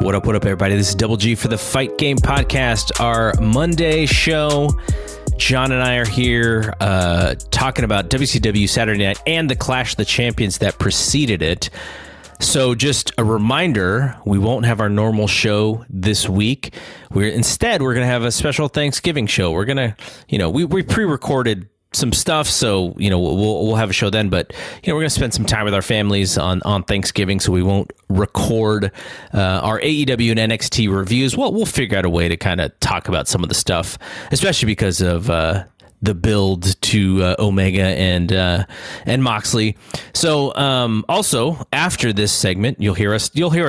What up, everybody? This is Double G for the Fight Game Podcast, our Monday show. John and I are here talking about WCW Saturday Night and the Clash of the Champions that preceded it. So just a reminder, we won't have our normal show this week. Instead, we're going to have a special Thanksgiving show. We're going to, we pre-recorded some stuff, so we'll have a show then, but we're gonna spend some time with our families on Thanksgiving, so we won't record our AEW and NXT reviews. We'll figure out a way to kind of talk about some of the stuff, especially because of the build to Omega and Moxley. So also after this segment, you'll hear us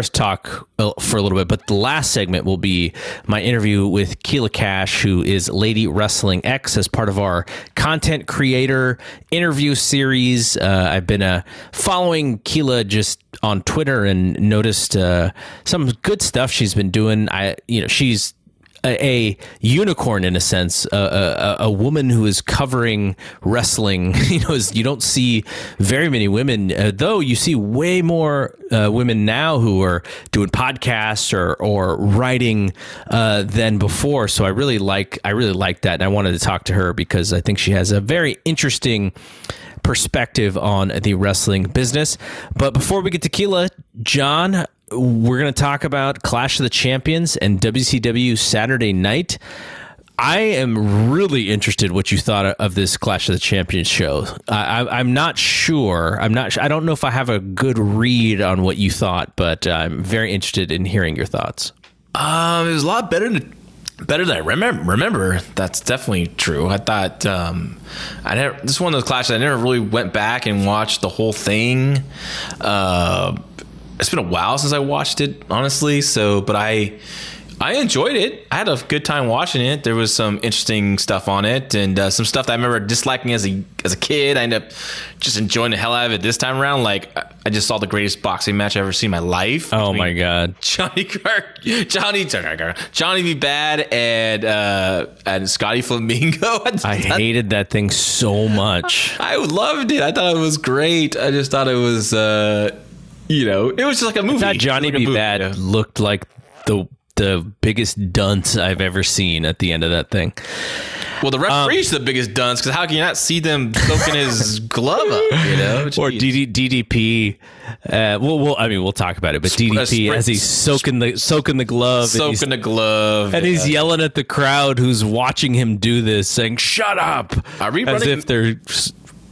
talk for a little bit, but the last segment will be my interview with Keila Cash, who is Lady Wrestling X, as part of our content creator interview series. I've been following Keila just on Twitter and noticed some good stuff she's been doing. She's a unicorn in a sense, a woman who is covering wrestling. You don't see very many women, though you see way more women now who are doing podcasts or writing than before. So I really like that, and I wanted to talk to her because I think she has a very interesting perspective on the wrestling business. But before we get to Keila, John, we're going to talk about Clash of the Champions and WCW Saturday Night. I am really interested what you thought of this Clash of the Champions show. I'm not sure. I don't know if I have a good read on what you thought, but I'm very interested in hearing your thoughts. It was a lot better than I remember. That's definitely true. I thought this is one of those clashes I never really went back and watched the whole thing. It's been a while since I watched it, honestly. So, but I enjoyed it. I had a good time watching it. There was some interesting stuff on it, and some stuff that I remember disliking as a kid. I ended up just enjoying the hell out of it this time around. Like, I just saw the greatest boxing match I've ever seen in my life. Oh my God, Johnny B. Badd and Scotty Flamingo. I hated that thing so much. I loved it. I thought it was great. I just thought it was. It was just like a movie. I thought Johnny B. Badd looked like the biggest dunce I've ever seen at the end of that thing. Well, the referee's the biggest dunce, because how can you not see them soaking his glove up? Or DDP. We'll talk about it. But DDP, as he's soaking the glove, and he's yelling at the crowd who's watching him do this, saying, "Shut up!"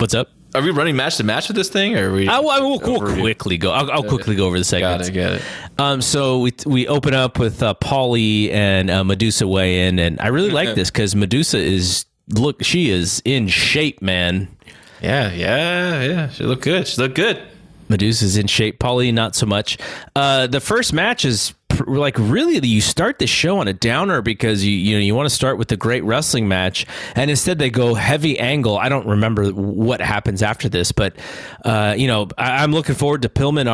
What's up? Are we running match to match with this thing, or are we? We'll quickly go. I'll quickly go over the segments. Got it. So we open up with Paul E. and Medusa weigh in, and I really like this because Medusa she is in shape, man. Yeah. She looked good. Medusa's in shape. Paul E. not so much. The first match is really you start the show on a downer because you want to start with the great wrestling match, and instead they go heavy angle. I don't remember what happens after this, but I'm looking forward to Pillman,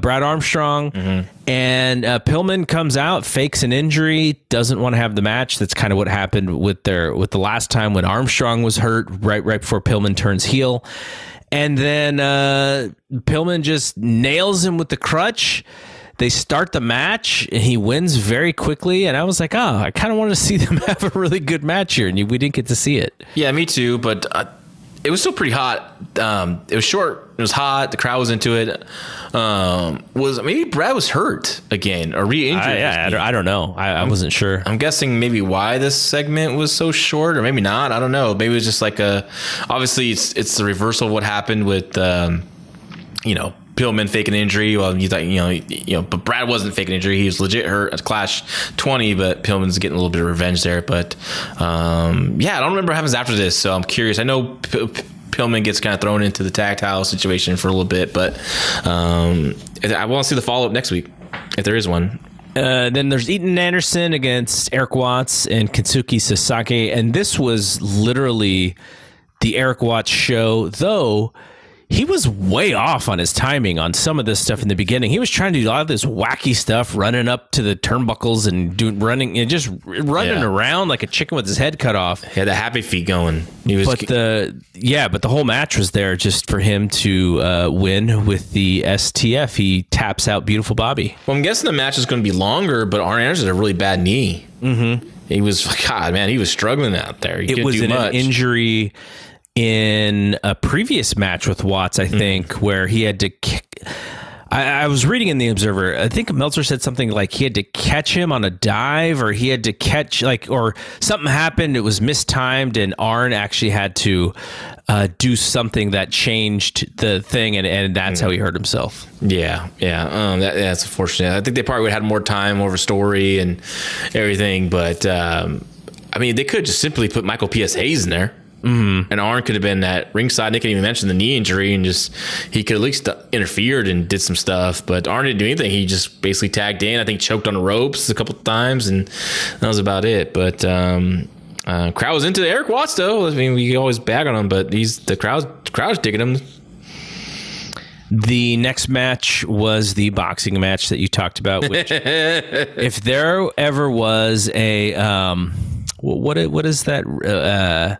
Brad Armstrong, and Pillman comes out, fakes an injury, doesn't want to have the match. That's kind of what happened with the last time when Armstrong was hurt right before Pillman turns heel, and then Pillman just nails him with the crutch. They start the match, and he wins very quickly. And I was like, I kind of wanted to see them have a really good match here, and we didn't get to see it. Yeah, me too, but it was still pretty hot. It was short. It was hot. The crowd was into it. Maybe Brad was hurt again or re-injured. I don't know. I wasn't sure. I'm guessing maybe why this segment was so short, or maybe not. I don't know. Maybe it was just like obviously it's the reversal of what happened with Pillman faking an injury. Well, you thought, you know, but Brad wasn't faking an injury. He was legit hurt at Clash 20, but Pillman's getting a little bit of revenge there. But yeah, I don't remember what happens after this, so I'm curious. I know Pillman gets kind of thrown into the tactile situation for a little bit, but I want to see the follow-up next week, if there is one. Then there's Eaton Anderson against Eric Watts and Kensuke Sasaki, and this was literally the Eric Watts show, though he was way off on his timing on some of this stuff in the beginning. He was trying to do a lot of this wacky stuff, running up to the turnbuckles and running around like a chicken with his head cut off. He had the happy feet going. But the whole match was there just for him to win with the STF. He taps out Beautiful Bobby. Well, I'm guessing the match is going to be longer, but Arn Anderson had a really bad knee. Mm-hmm. He was, God, man, he was struggling out there. It was an injury in a previous match with Watts, I think, where he had to kick. I was reading in the Observer, I think Meltzer said something like he had to catch him on a dive, or he had to catch, like, or something happened. It was mistimed, and Arn actually had to do something that changed the thing, and that's how he hurt himself. Yeah. That's unfortunate. I think they probably would have had more time over story and everything, but I mean, they could just simply put Michael P.S. Hayes in there. Mm-hmm. And Arn could have been at ringside. They could even mention the knee injury, and just he could at least interfered and did some stuff. But Arn didn't do anything. He just basically tagged in. I think choked on the ropes a couple of times, and that was about it. But crowd was into Eric Watts, though. I mean, we always bag on him, but the crowd's digging him. The next match was the boxing match that you talked about. Which, if there ever was a what is that?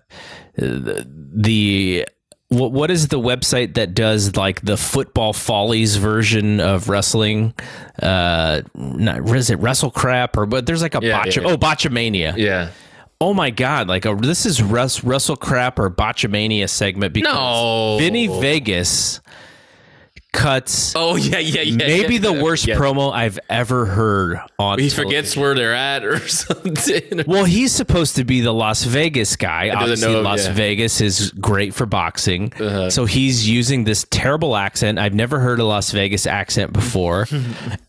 What is the website that does like the football follies version of wrestling? What is it, WrestleCrap? Or but there's like a Botchamania. Yeah. Oh my God! Like this is WrestleCrap or Botchamania segment because Vinny Vegas cuts. Oh yeah. Maybe the worst promo I've ever heard on. He forgets where they're at or something. Well, he's supposed to be the Las Vegas guy. Obviously, Las Vegas is great for boxing, so he's using this terrible accent. I've never heard a Las Vegas accent before,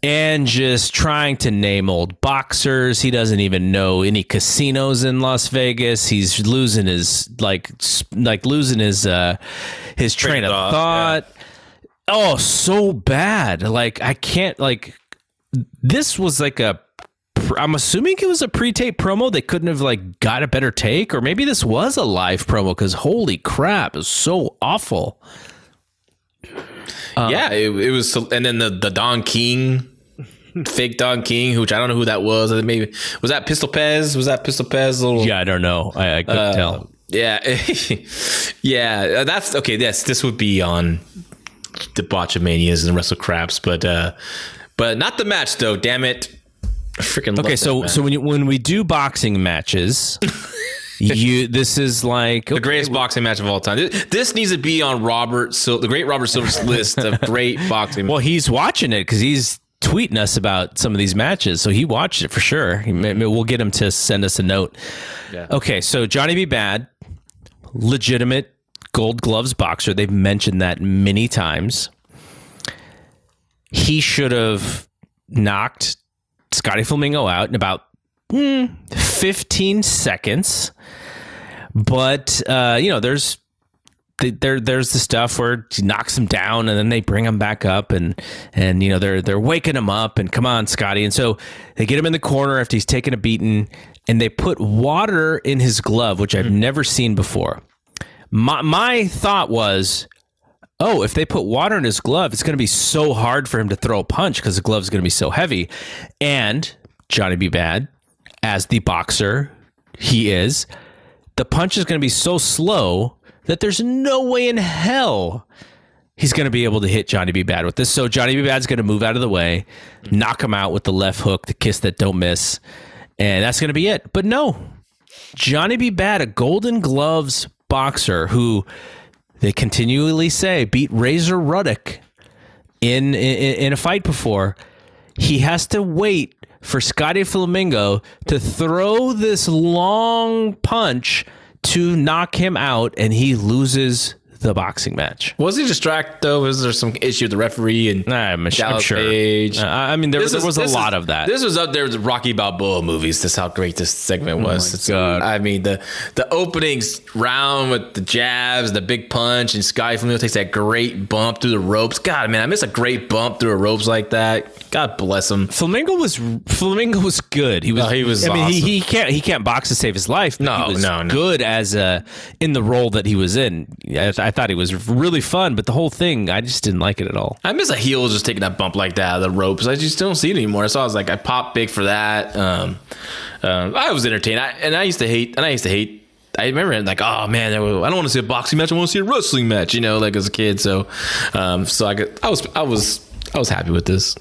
and just trying to name old boxers. He doesn't even know any casinos in Las Vegas. He's losing his his train of thought. Yeah. Oh, so bad. Like, I can't, like, this was like I'm assuming it was a pre-tape promo. They couldn't have, like, got a better take, or maybe this was a live promo, because holy crap, it was so awful. It was, and then the Don King, fake Don King, which I don't know who that was. Maybe, was that Pistol Pez? Yeah, I don't know. I couldn't tell. Yeah. Yeah, that's, okay, yes, this would be on the Botchamanias and the WrestleCraps, but not the match though. Damn it! I freaking love that. So when we do boxing matches, this is like the greatest boxing match of all time. This needs to be on the great Robert Silver's list of great boxing. Well, he's watching it because he's tweeting us about some of these matches, so he watched it for sure. We'll get him to send us a note. Yeah. Okay, so Johnny B. Badd, legitimate Gold Gloves boxer. They've mentioned that many times. He should have knocked Scotty Flamingo out in about 15 seconds. But, there's there's the stuff where he knocks him down and then they bring him back up and they're waking him up and come on, Scotty. And so they get him in the corner after he's taken a beating and they put water in his glove, which I've never seen before. My thought was, if they put water in his glove, it's going to be so hard for him to throw a punch because the glove's going to be so heavy. And Johnny B. Badd, as the boxer he is, the punch is going to be so slow that there's no way in hell he's going to be able to hit Johnny B. Badd with this. So Johnny B. Badd's going to move out of the way, knock him out with the left hook, the kiss that don't miss, and that's going to be it. But no, Johnny B. Badd, a Golden Gloves boxer who they continually say beat Razor Ruddock in a fight before, he has to wait for Scotty Flamingo to throw this long punch to knock him out, and he loses the boxing match. Was he distracted, though? Was there some issue with the referee and Dallas Page? I mean, there was a lot of that. This was up there with the Rocky Balboa movies. That's how great this segment was. I mean, the openings round with the jabs, the big punch, and Scotty Flamingo takes that great bump through the ropes. God, man, I miss a great bump through the ropes like that. God bless him. Flamingo was good. He was. I mean, awesome. he can't box to save his life. But no, he was good as in the role that he was in. I thought he was really fun, but the whole thing, I just didn't like it at all. I miss a heel just taking that bump like that out of the ropes. I just don't see it anymore. So I was like, I popped big for that. I was entertained. I used to hate. I remember like, oh man, I don't want to see a boxing match. I want to see a wrestling match. You know, like as a kid. So, I was happy with this.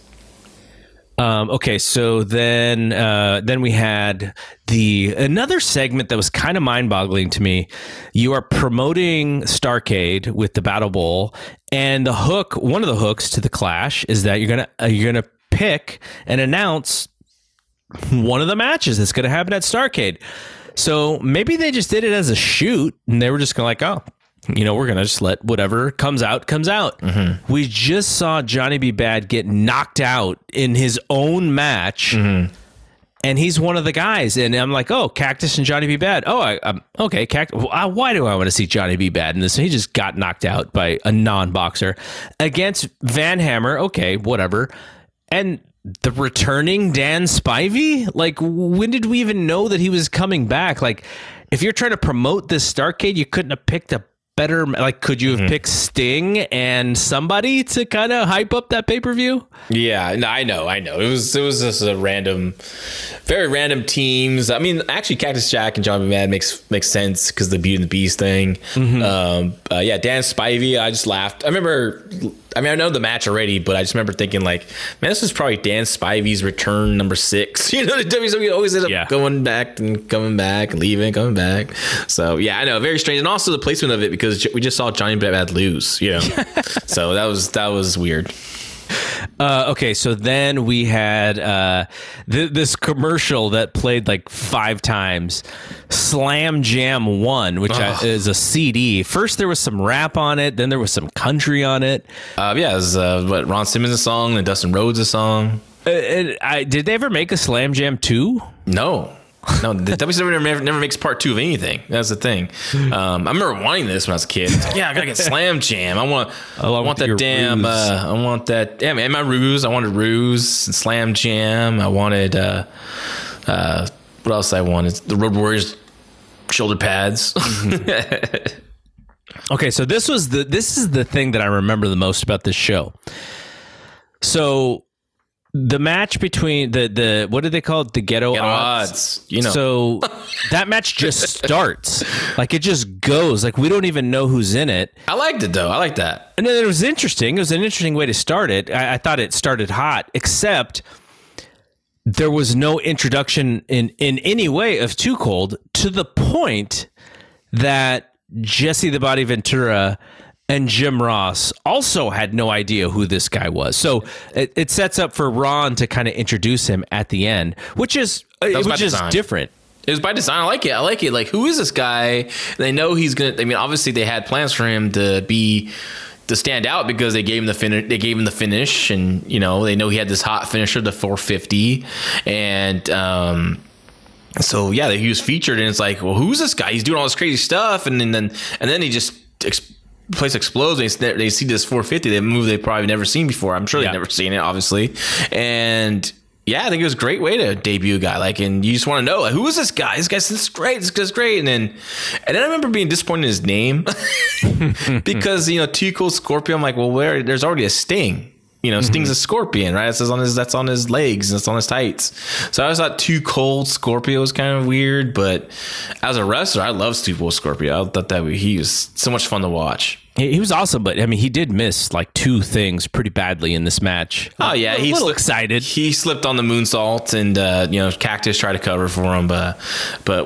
Okay, so then we had another segment that was kind of mind-boggling to me. You are promoting Starrcade with the Battle Bowl, and the hook, one of the hooks to the Clash, is that you're gonna pick and announce one of the matches that's gonna happen at Starrcade. So maybe they just did it as a shoot, and they were just gonna like, oh, you know, we're going to just let whatever comes out. Mm-hmm. We just saw Johnny B. Badd get knocked out in his own match. Mm-hmm. And he's one of the guys. And I'm like, oh, Cactus and Johnny B. Badd. Oh, okay. Cactus. Why do I want to see Johnny B. Badd in this? He just got knocked out by a non-boxer against Van Hammer. Okay, whatever. And the returning Dan Spivey? Like, when did we even know that he was coming back? Like, if you're trying to promote this Starrcade, you couldn't have picked a better, like, could you have picked Sting and somebody to kind of hype up that pay-per-view? Yeah, no, I know. It was just a random, very random teams. I mean, actually, Cactus Jack and John B. Badd makes sense because the Beauty and the Beast thing. Mm-hmm. Yeah, Dan Spivey, I just laughed. I remember, I mean, I know the match already, but I just remember thinking, like, man, this is probably Dan Spivey's return number 6. You know, the WWE always ends up going back and coming back, leaving, coming back. So, yeah, I know, very strange. And also the placement of it, because we just saw Johnny B. Badd lose, you know. So that was weird. Okay, so then we had this commercial that played like 5 times, Slam Jam 1, which is a CD. First there was some rap on it, then there was some country on it. Yeah, it was Ron Simmons' song and Dustin Rhodes' song. Did they ever make a Slam Jam 2? No. No, the WCW never makes part 2 of anything. That's the thing. I remember wanting this when I was a kid. Like, yeah, I gotta get Slam Jam. I wanted Ruse and Slam Jam. I wanted what else I wanted? The Road Warriors shoulder pads. Mm-hmm. Okay, so this is the thing that I remember the most about this show. So the match between the what did they call it? The ghetto odds. You know. So that match just starts. Like, it just goes. Like, we don't even know who's in it. I liked it, though. I like that. And then it was interesting. It was an interesting way to start it. I thought it started hot, except there was no introduction in any way of Too Cold, to the point that Jesse the Body Ventura and Jim Ross also had no idea who this guy was. So it sets up for Ron to kind of introduce him at the end, which is different. It was by design. I like it. Like, who is this guy? They know he's going to, I mean, obviously they had plans for him to be, to stand out, because they gave him the finish, and, you know, they know he had this hot finisher, the 450. And, so yeah, he was featured, and it's like, well, who's this guy? He's doing all this crazy stuff. And then he just place explodes. They see this 450, they move they've probably never seen before. I'm sure they've never seen it, obviously. And yeah, I think it was a great way to debut a guy. Like, and you just want to know, like, who is this guy? This guy's great. And then I remember being disappointed in his name because, you know, 2 Cold Scorpio. I'm like, well, there's already a Sting. You know, Sting's a scorpion, right? That's on his legs, and it's on his tights. So I always thought 2 Cold Scorpio was kind of weird, but as a wrestler, I love 2 Cold Scorpio. I thought that he was so much fun to watch. He was awesome, but I mean, he did miss like 2 things pretty badly in this match. Oh yeah, he's a little excited. He slipped on the moonsault, and you know, Cactus tried to cover for him, but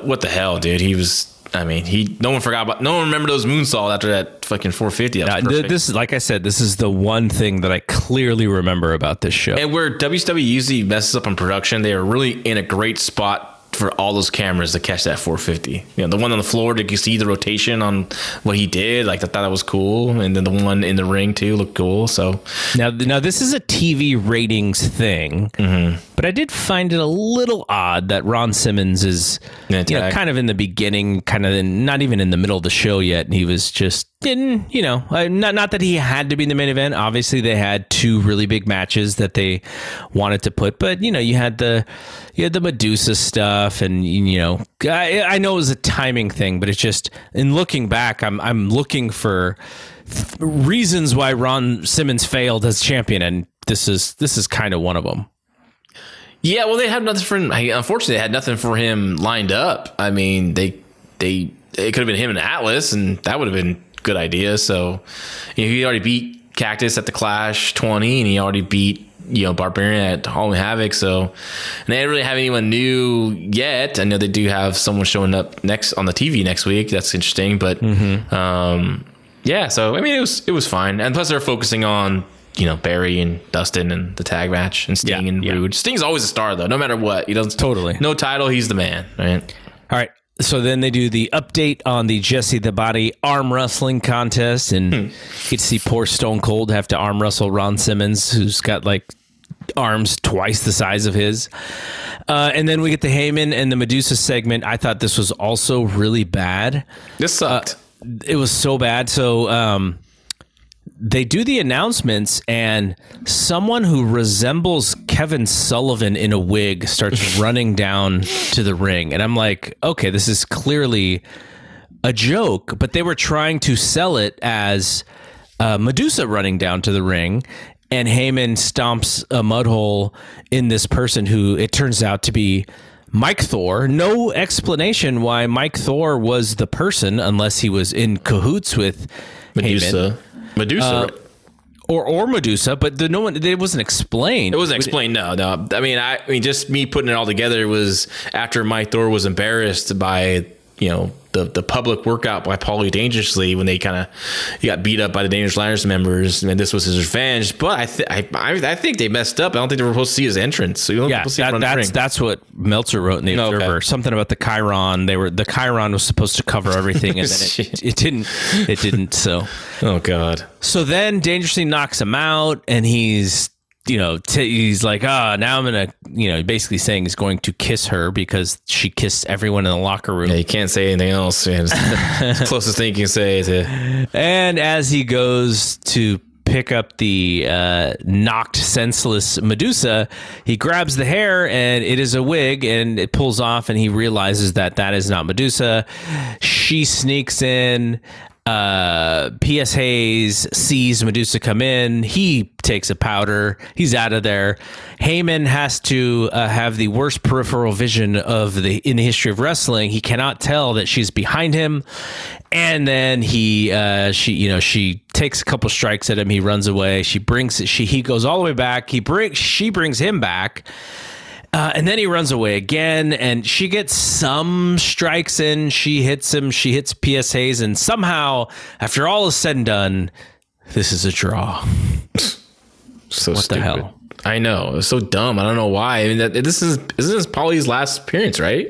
what the hell, dude? He was. I mean, no one remembered those moonsault after that fucking 450. This is, like I said, this is the one thing that I clearly remember about this show. And where WWE usually messes up on production, they are really in a great spot for all those cameras to catch that 450. You know, the one on the floor to see the rotation on what he did. Like, I thought that was cool. And then the one in the ring too looked cool. So now this is a TV ratings thing, mm-hmm. but I did find it a little odd that Ron Simmons is, you know, kind of in the beginning, kind of in, not even in the middle of the show yet. And he was just didn't, you know, not that he had to be in the main event. Obviously they had two really big matches that they wanted to put, but you know, you had the Medusa stuff, and you know, I know it was a timing thing, but it's just, in looking back, I'm looking for reasons why Ron Simmons failed as champion, and this is kind of one of them. Yeah, well, they had nothing for him. Unfortunately, they had nothing for him lined up. I mean, they it could have been him and Atlas, and that would have been a good idea. So, you know, he already beat Cactus at the Clash 20, and he already beat, you know, Barbarian at Hall and Havoc. So, and they didn't really have anyone new yet. I know they do have someone showing up next on the TV next week. That's interesting, but mm-hmm. Yeah. So I mean, it was fine, and plus they're focusing on, you know, Barry and Dustin and the tag match, and Sting and Rude. Sting's always a star though, no matter what. He doesn't totally no title. He's the man, right? All right. So then they do the update on the Jesse the Body arm wrestling contest, and you get to see poor Stone Cold have to arm wrestle Ron Simmons, who's got like arms twice the size of his. And then we get the Heyman and the Medusa segment. I thought this was also really bad. This sucked. It was so bad. So they do the announcements, and someone who resembles Kevin Sullivan in a wig starts running down to the ring. And I'm like, okay, this is clearly a joke, but they were trying to sell it as Medusa running down to the ring, and Heyman stomps a mud hole in this person who it turns out to be Mike Thor. No explanation why Mike Thor was the person, unless he was in cahoots with Medusa. Heyman. Medusa, right? Or Medusa, but no one. It wasn't explained. It wasn't explained. No. I mean, just me putting it all together was after Mike Thor was embarrassed by, you know, the public workout by Paulie Dangerously when they kind of got beat up by the Dangerous Liars members, and this was his revenge. But I think they messed up. I don't think they were supposed to see his entrance. So you don't see that's what Meltzer wrote in the Observer. Okay. Something about the Chiron. The Chiron was supposed to cover everything, and then it didn't. It didn't. So oh god. So then Dangerously knocks him out, and he's, you know, he's like, now I'm going to, you know, basically saying he's going to kiss her because she kissed everyone in the locker room. Yeah, you can't say anything else, man. It's the closest thing you can say to. And as he goes to pick up the knocked senseless Medusa, he grabs the hair, and it is a wig, and it pulls off, and he realizes that is not Medusa. She sneaks in. P.S. Hayes sees Medusa come in. He takes a powder. He's out of there. Heyman has to have the worst peripheral vision in the history of wrestling. He cannot tell that she's behind him. And then she takes a couple strikes at him. He runs away. He goes all the way back. She brings him back. And then he runs away again, and she gets some strikes in. She hits him. She hits P.S. Hayes, and somehow, after all is said and done, this is a draw. So what stupid. The hell? I know. It's so dumb. I don't know why. I mean, this is Paulie's last appearance, right?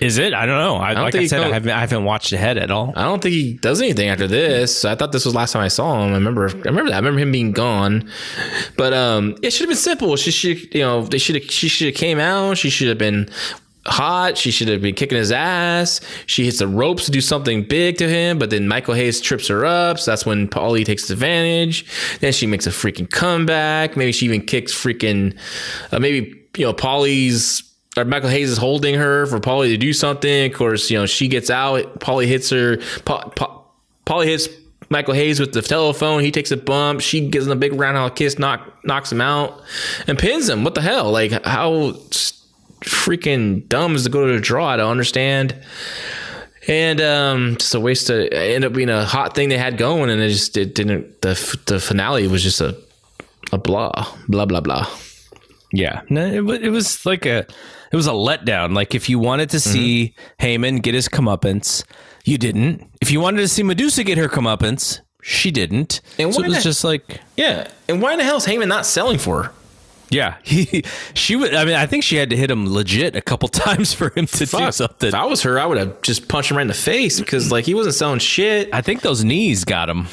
Is it? I don't know. I haven't watched ahead at all. I don't think he does anything after this. I thought this was the last time I saw him. I remember that. I remember him being gone. But it should have been simple. She should have came out. She should have been hot. She should have been kicking his ass. She hits the ropes to do something big to him. But then Michael Hayes trips her up. So that's when Paulie takes advantage. Then she makes a freaking comeback. Maybe she even kicks freaking. Maybe, you know, Paulie's. Or Michael Hayes is holding her for Paulie to do something. Of course, you know, she gets out. Paulie hits her. Paulie hits Michael Hayes with the telephone. He takes a bump. She gives him a big roundhouse kiss, knocks him out, and pins him. What the hell? Like, how freaking dumb is to go to the draw? I don't understand. And just a waste to end up being a hot thing they had going, and it didn't. The finale was just a blah blah blah blah. Yeah, no, it was like it was a letdown. Like, if you wanted to see Heyman get his comeuppance, you didn't. If you wanted to see Medusa get her comeuppance, she didn't. And so it was just like, yeah. And why in the hell is Heyman not selling for her? Yeah, she was. I mean, I think she had to hit him legit a couple times for him to do something. If I was her, I would have just punched him right in the face because, like, he wasn't selling shit. I think those knees got him.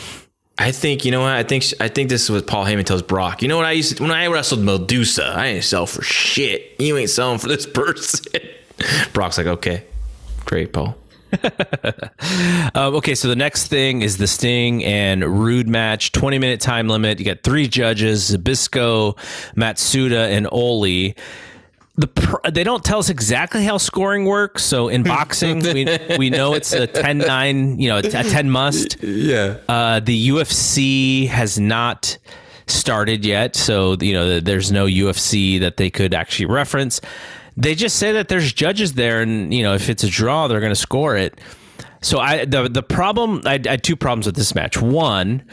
I think, you know what? I think this is what Paul Heyman tells Brock. You know what I used to, when I wrestled Medusa, I didn't sell for shit. You ain't selling for this person. Brock's like, okay, great, Paul. Okay, so the next thing is the Sting and Rude match, 20-minute time limit. You got three judges, Zbyszko, Matsuda, and Oli. They don't tell us exactly how scoring works. So in boxing, we know it's a 10-9, you know, a 10 must. Yeah. The UFC has not started yet. So, you know, there's no UFC that they could actually reference. They just say that there's judges there, and you know, if it's a draw, they're going to score it. So the problem I had two problems with this match. One,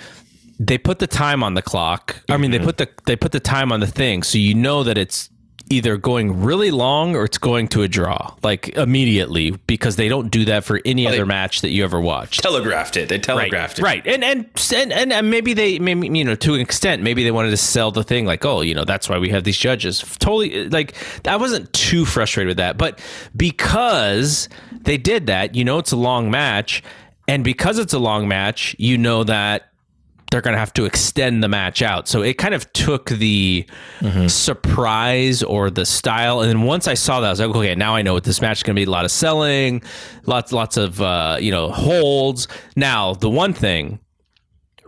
they put the time on the clock. I mean, they put the time on the thing, so you know that it's either going really long or it's going to a draw, like immediately, because they don't do that for any other match that you ever watched. Telegraphed it. They telegraphed it. Right. And maybe you know, to an extent, maybe they wanted to sell the thing like, oh, you know, that's why we have these judges. Totally. Like, I wasn't too frustrated with that, but because they did that, you know, it's a long match. And because it's a long match, you know, that they're going to have to extend the match out. So it kind of took the surprise or the style. And then once I saw that, I was like, okay, now I know what this match is going to be. A lot of selling, lots of, you know, holds. Now, the one thing,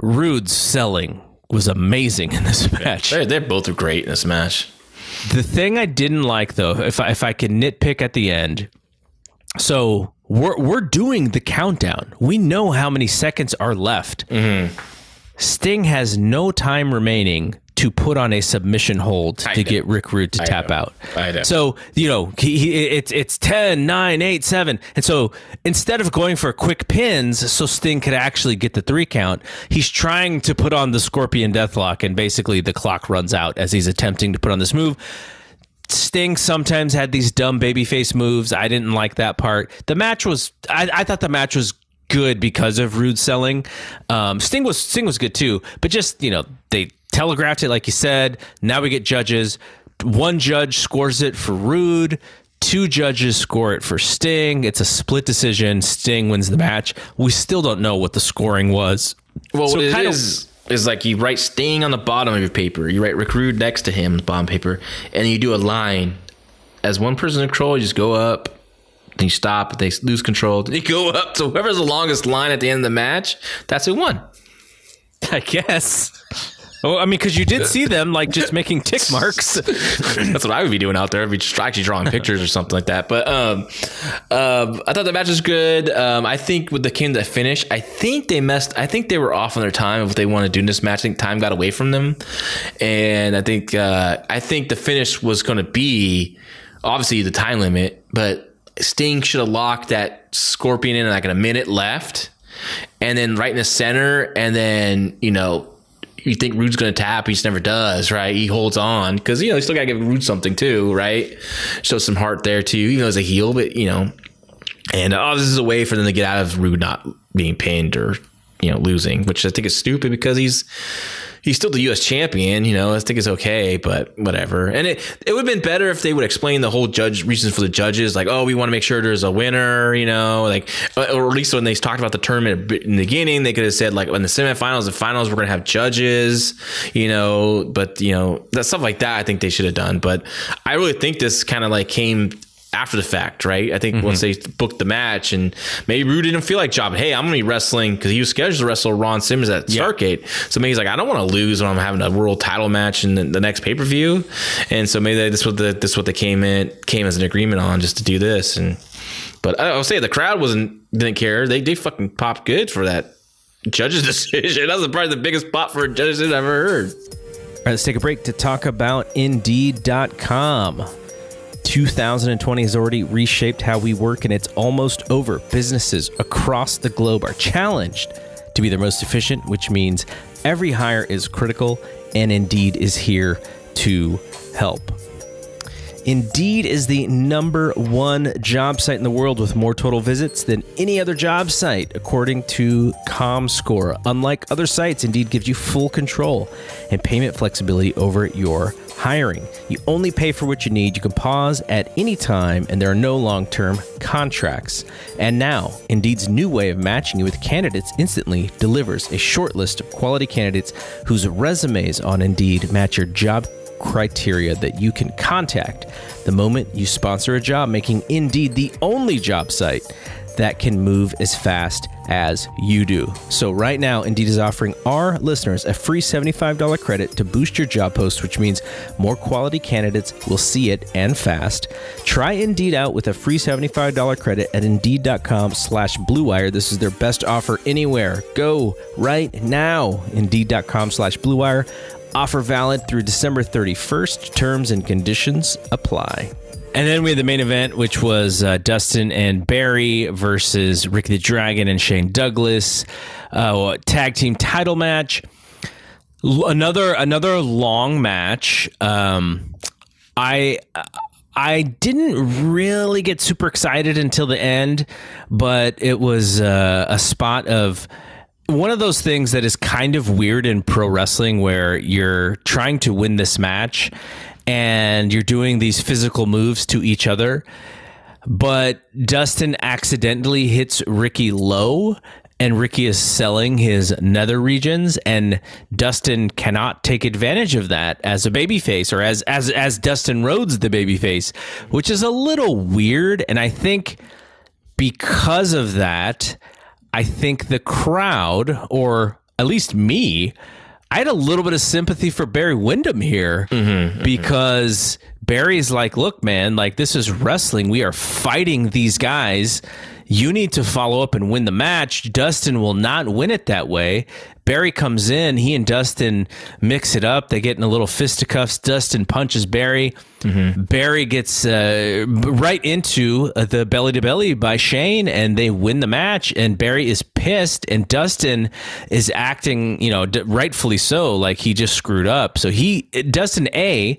Rude's selling was amazing in this match. Yeah, they're both great in this match. The thing I didn't like, though, if I could nitpick at the end. So we're doing the countdown. We know how many seconds are left. Mm-hmm. Sting has no time remaining to put on a submission hold to get Rick Rude to tap out. I know. So, you know, it's 10, 9, 8, 7. And so instead of going for quick pins so Sting could actually get the 3 count, he's trying to put on the Scorpion Deathlock, and basically the clock runs out as he's attempting to put on this move. Sting sometimes had these dumb babyface moves. I didn't like that part. The match was... I thought the match was good because of Rude selling. Sting was good too, but just, you know, they telegraphed it like you said. Now we get judges. One judge scores it for Rude. Two judges score it for Sting. It's a split decision. Sting wins the match. We still don't know what the scoring was. Well, so what it is like, you write Sting on the bottom of your paper. You write Rick Rude next to him on the bottom paper, and you do a line. As one person in control, you just go up. Then you stop, they lose control, then you go up. So whoever's the longest line at the end of the match, that's who won. I guess. Well, I mean, because you did see them, like, just making tick marks. That's what I would be doing out there. I'd be actually drawing pictures or something like that. But I thought the match was good. I think when they came to the finish, I think they were off on their time of what they want to do in this match. I think time got away from them. And I think the finish was going to be, obviously, the time limit, but Sting should have locked that Scorpion in like in a minute left, and then right in the center, and then, you know, you think Rude's going to tap, he just never does, right? He holds on because, you know, you still got to give Rude something too, right? Show some heart there too, even though it's a heel, but, you know. And this is a way for them to get out of Rude not being pinned or, you know, losing, which I think is stupid because he's still the U.S. champion, you know. I think it's okay, but whatever. And it would have been better if they would explain the whole reasons for the judges, like, oh, we want to make sure there's a winner, you know, like, or at least when they talked about the tournament in the beginning, they could have said, like, in the semifinals and finals, we're going to have judges, you know, but, you know, that stuff like that, I think they should have done. But I really think this kind of like came after the fact, right? I think once they booked the match, and maybe Rude didn't feel like jobbing. Hey, I'm going to be wrestling, because he was scheduled to wrestle Ron Simmons at Starrcade. So maybe he's like, I don't want to lose when I'm having a world title match in the next pay-per-view. And so maybe this is what they came as an agreement on, just to do this. But I'll say the crowd didn't care. They fucking popped good for that judge's decision. That was probably the biggest pop for a judge's I've ever heard. All right, let's take a break to talk about Indeed.com. 2020 has already reshaped how we work, and it's almost over. Businesses across the globe are challenged to be their most efficient, which means every hire is critical, and Indeed is here to help. Indeed is the #1 job site in the world with more total visits than any other job site, according to ComScore. Unlike other sites, Indeed gives you full control and payment flexibility over your hiring. You only pay for what you need. You can pause at any time, and there are no long-term contracts. And now, Indeed's new way of matching you with candidates instantly delivers a short list of quality candidates whose resumes on Indeed match your job criteria that you can contact the moment you sponsor a job, making Indeed the only job site that can move as fast as you do. So right now, Indeed is offering our listeners a free $75 credit to boost your job post, which means more quality candidates will see it and fast. Try Indeed out with a free $75 credit at Indeed.com/BlueWire. This is their best offer anywhere. Go right now. Indeed.com/BlueWire. Offer valid through December 31st. Terms and conditions apply. And then we had the main event, which was Dustin and Barry versus Ricky the Dragon and Shane Douglas, tag team title match. Another long match. I didn't really get super excited until the end, but it was a spot of one of those things that is kind of weird in pro wrestling where you're trying to win this match and you're doing these physical moves to each other, but Dustin accidentally hits Ricky low and Ricky is selling his nether regions, and Dustin cannot take advantage of that as a babyface, or as Dustin Rhodes, the babyface, which is a little weird. And I think because of that, I think the crowd, or at least me, I had a little bit of sympathy for Barry Windham here, because Barry's like, look, man, like, this is wrestling. We are fighting these guys. You need to follow up and win the match. Dustin will not win it that way. Barry comes in. He and Dustin mix it up. They get in a little fisticuffs. Dustin punches Barry. Mm-hmm. Barry gets right into the belly-to-belly by Shane, and they win the match, and Barry is pissed, and Dustin is acting, you know, rightfully so, like he just screwed up. So Dustin, A,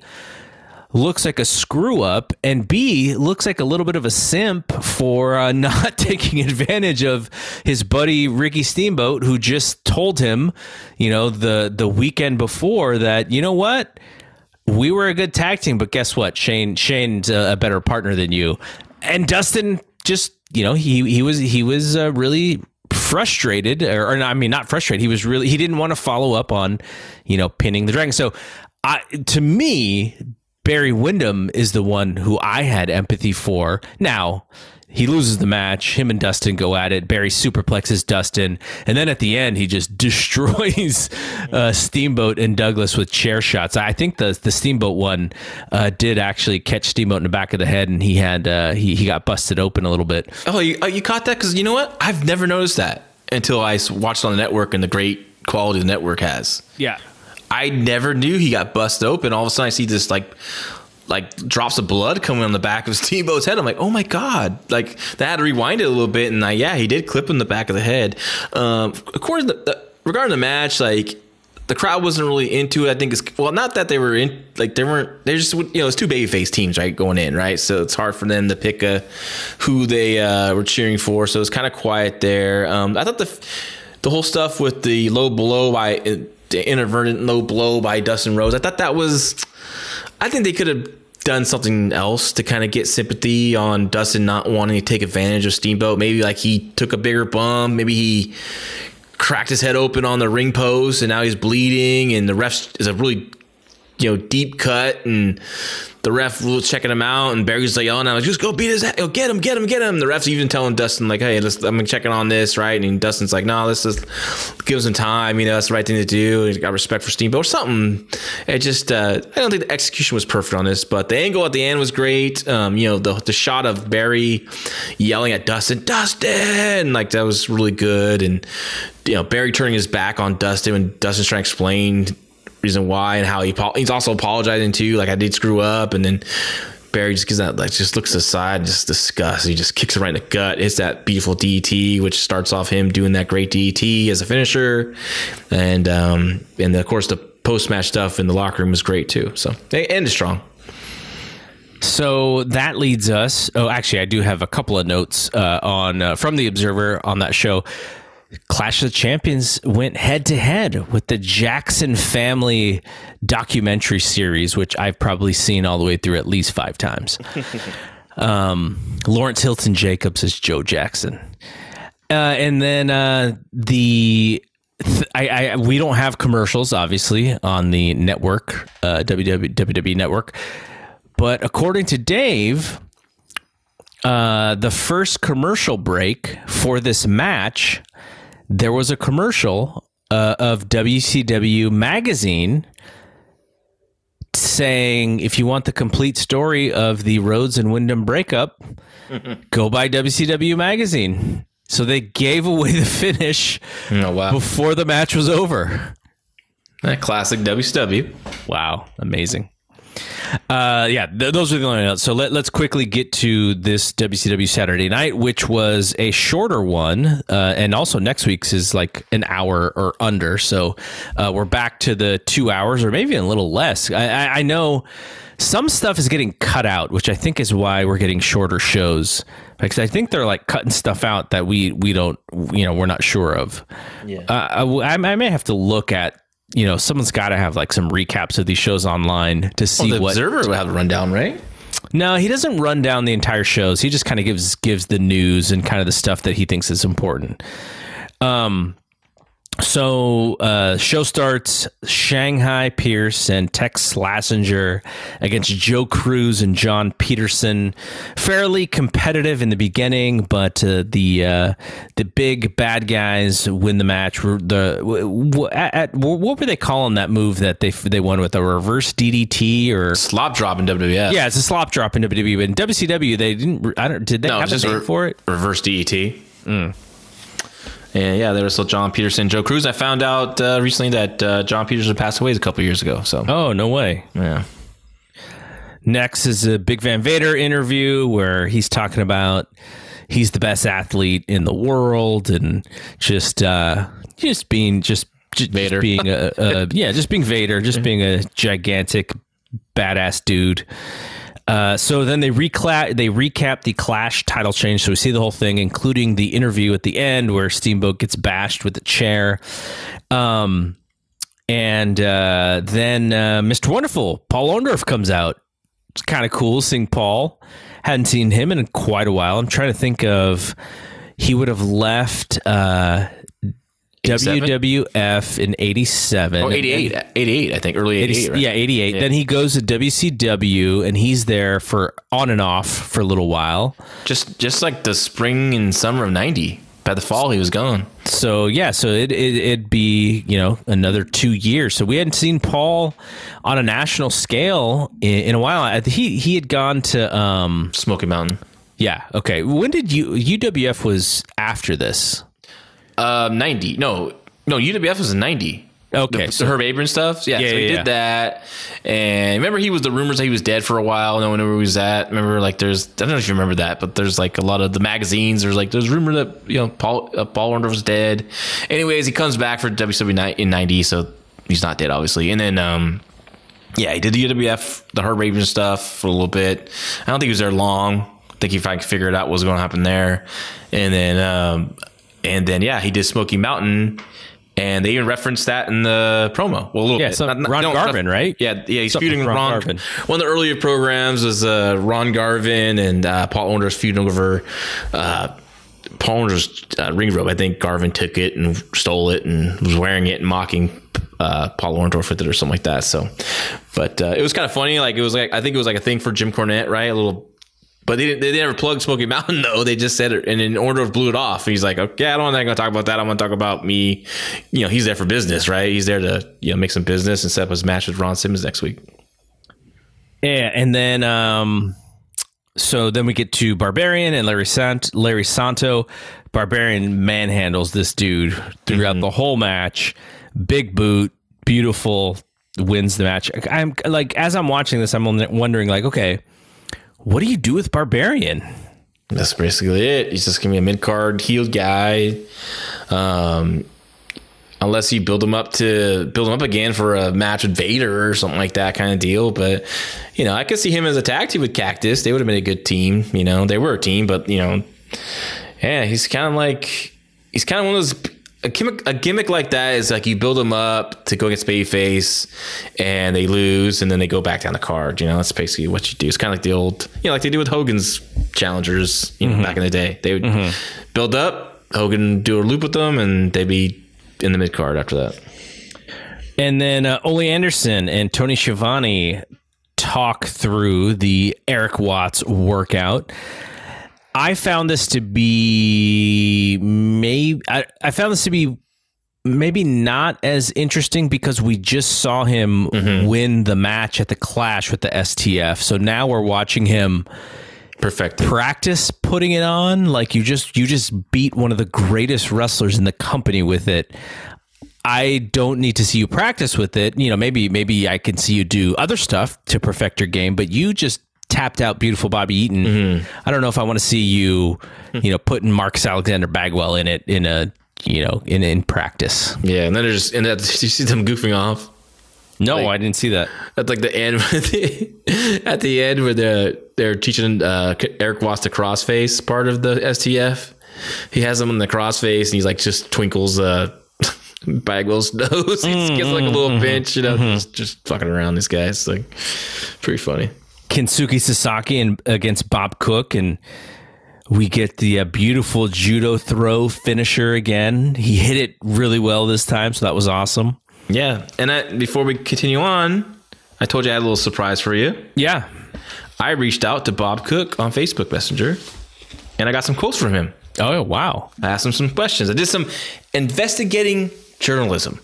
looks like a screw up, and B, looks like a little bit of a simp for not taking advantage of his buddy Ricky Steamboat, who just told him, you know, the weekend before that, you know what, we were a good tag team, but guess what, Shane's a better partner than you. And Dustin just, you know, he was really frustrated, or I mean, not frustrated. He didn't want to follow up on, you know, pinning the Dragon. So to me. Barry Windham is the one who I had empathy for. Now, he loses the match. Him and Dustin go at it. Barry superplexes Dustin. And then at the end, he just destroys Steamboat and Douglas with chair shots. I think the Steamboat one did actually catch Steamboat in the back of the head, and he had he got busted open a little bit. Oh, you caught that? Because you know what? I've never noticed that until I watched on the network and the great quality the network has. Yeah. I never knew he got busted open. All of a sudden, I see this like drops of blood coming on the back of Steamboat's head. I'm like, oh my God. Like, that had to rewind it a little bit. And he did clip him the back of the head. Regarding the match, like, the crowd wasn't really into it. I think it's, well, not that they were in, like, they weren't, they're just, you know, it's two babyface teams, right, going in, right? So it's hard for them to pick who they were cheering for. So it's kind of quiet there. I thought the whole stuff with the low blow the inadvertent low blow by Dustin Rhodes, I thought that was, I think they could have done something else to kind of get sympathy on Dustin not wanting to take advantage of Steamboat. Maybe like he took a bigger bump, maybe he cracked his head open on the ring post and now he's bleeding, and the ref is a really, you know, deep cut, and the ref was checking him out, and Barry's like, oh, no, just go beat his head. Go get him, get him, get him. The ref's even telling Dustin, like, hey, I'm checking on this, right? And Dustin's like, no, let's just give him time. You know, that's the right thing to do. He's got respect for Steamboat or something. It just, I don't think the execution was perfect on this, but the angle at the end was great. You know, the shot of Barry yelling at Dustin, like, that was really good. And, you know, Barry turning his back on Dustin when Dustin's trying to explain reason why and how he's also apologizing too, like, I did screw up, and then Barry just gives that, like, just looks aside, just disgust. He just kicks him right in the gut. It's that beautiful DDT, which starts off him doing that great DDT as a finisher, and of course the post match stuff in the locker room was great too. So they ended strong. So that leads us. Oh, actually, I do have a couple of notes on from the Observer on that show. Clash of the Champions went head to head with the Jackson Family documentary series, which I've probably seen all the way through at least 5 times. Lawrence Hilton Jacobs as Joe Jackson. And then we don't have commercials, obviously, on the network, WWE Network. But according to Dave, the first commercial break for this match, there was a commercial of WCW Magazine saying, if you want the complete story of the Rhodes and Wyndham breakup, go buy WCW Magazine. So they gave away the finish before the match was over. That classic WCW. Wow. Amazing. Those are the only notes. So let's quickly get to this WCW Saturday Night, which was a shorter one. And also next week's is like an hour or under. So we're back to the 2 hours or maybe a little less. I know some stuff is getting cut out, which I think is why we're getting shorter shows. Because I think they're like cutting stuff out that we don't, we're not sure of. Yeah. I may have to look at, someone's got to have like some recaps of these shows online to see what. The Observer would have a rundown, right? No, he doesn't run down the entire shows. He just kind of gives the news and kind of the stuff that he thinks is important. So show starts Shanghai Pierce and Tex Slassinger against Joe Cruz and John Peterson. Fairly competitive in the beginning, but the big bad guys win the match. What were they calling that move that they won with, a reverse DDT or slop drop in WWF? Yeah, it's a slop drop in WWF. In WCW, they didn't. Did they have a name for it? Reverse DDT. Mm. And yeah, there was still John Peterson, Joe Cruz. I found out recently that John Peterson passed away a couple years ago. So, oh, no way. Yeah. Next is a Big Van Vader interview where he's talking about he's the best athlete in the world and just being a gigantic badass dude. So then they recap the Clash title change. So we see the whole thing, including the interview at the end where Steamboat gets bashed with a chair. Then Mr. Wonderful, Paul Orndorff, comes out. It's kind of cool seeing Paul. Hadn't seen him in quite a while. I'm trying to think of, he would have left WWF in 87. Oh, 88, I think. Early 88, right? Yeah, 88. Yeah. Then he goes to WCW, and he's there for on and off for a little while. Just like the spring and summer of 90. By the fall, he was gone. So, yeah, so it'd be, another 2 years. So we hadn't seen Paul on a national scale in a while. He had gone to... Smoky Mountain. Yeah, okay. When did UWF was after this? 90. No, UWF was in 90. Okay. The Herb Abrams stuff. Yeah. So he did that. And remember, he was the rumors that he was dead for a while. No one knew where he was at. Remember, like, I don't know if you remember that, but there's like a lot of the magazines. There's rumor that, Paul Orndorff was dead. Anyways, he comes back for WCW in 90. So he's not dead, obviously. And then, he did the UWF, the Herb Abrams stuff for a little bit. I don't think he was there long. I think he finally figured out what was going to happen there. And then, he did Smoky Mountain, and they even referenced that in the promo. Well, a little bit. Ron Garvin, right? Yeah, he's feuding with Ron Garvin. One of the earlier programs was Ron Garvin and Paul Orndorff feuding over Paul Orndorff's ring robe. I think Garvin took it and stole it and was wearing it and mocking Paul Orndorff with it or something like that. So, but it was kind of funny. Like, it was like, I think it was like a thing for Jim Cornette, right? A little. But they never plugged Smoky Mountain, though. They just said it, and then Orndorff blew it off. He's like, okay, I'm not going to talk about that. I'm going to talk about me. He's there for business, right? He's there to make some business and set up his match with Ron Simmons next week. Yeah, and then so then we get to Barbarian and Larry Santo. Barbarian manhandles this dude throughout the whole match. Big boot, beautiful, wins the match. I'm like, as I'm watching this, I'm wondering, like, okay, what do you do with Barbarian? That's basically it. He's just going to be a mid-card heel guy. unless you build him up again for a match with Vader or something like that kind of deal. But, you know, I could see him as a tag team with Cactus. They would have been a good team. You know, they were a team, but, you know, yeah, he's kind of one of those. A gimmick like that is like you build them up to go against Babyface and they lose and then they go back down the card. You know, that's basically what you do. It's kind of like the old, you know, like they do with Hogan's challengers, you know, back in the day. They would build up, Hogan do a loop with them, and they'd be in the mid card after that. And then Ole Anderson and Tony Schiavone talk through the Eric Watts workout. I found this to be maybe not as interesting because we just saw him win the match at the Clash with the STF. So now we're watching him practice putting it on. Like you just beat one of the greatest wrestlers in the company with it. I don't need to see you practice with it. You know, maybe I can see you do other stuff to perfect your game, but you just tapped out beautiful Bobby Eaton. I don't know if I want to see you, you know, putting Marcus Alexander Bagwell in it in practice. Yeah, and then there's and you see them goofing off. No, like, I didn't see that. That's like the end. At the end where they're teaching Eric Watts the crossface part of the STF. He has him in the crossface, and he's like just twinkles Bagwell's nose. He gets like a little pinch, you know, just fucking around these guys. Like, pretty funny. Kensuke Sasaki against Bob Cook, and we get the beautiful judo throw finisher again. He hit it really well this time, so that was awesome. Yeah, and before we continue on, I told you I had a little surprise for you. Yeah. I reached out to Bob Cook on Facebook Messenger, and I got some quotes from him. Oh, wow. I asked him some questions. I did some investigating journalism.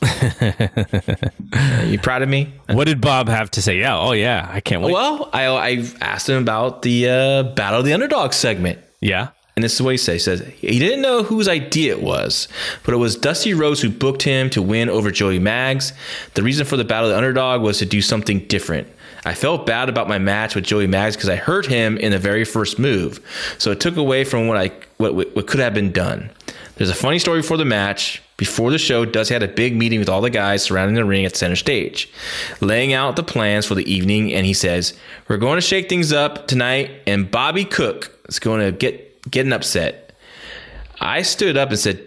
You proud of me? What did Bob have to say? Yeah. Oh, yeah. I can't wait. Well, I asked him about the Battle of the Underdog segment. Yeah. And this is what he said. He says he didn't know whose idea it was, but it was Dusty Rhodes who booked him to win over Joey Maggs. The reason for the Battle of the Underdog was to do something different. I felt bad about my match with Joey Maggs because I hurt him in the very first move. So it took away from what could have been done. There's a funny story before the match. Before the show, Dusty had a big meeting with all the guys surrounding the ring at center stage, laying out the plans for the evening, and he says, "We're going to shake things up tonight, and Bobby Cook is going to get upset." I stood up and said,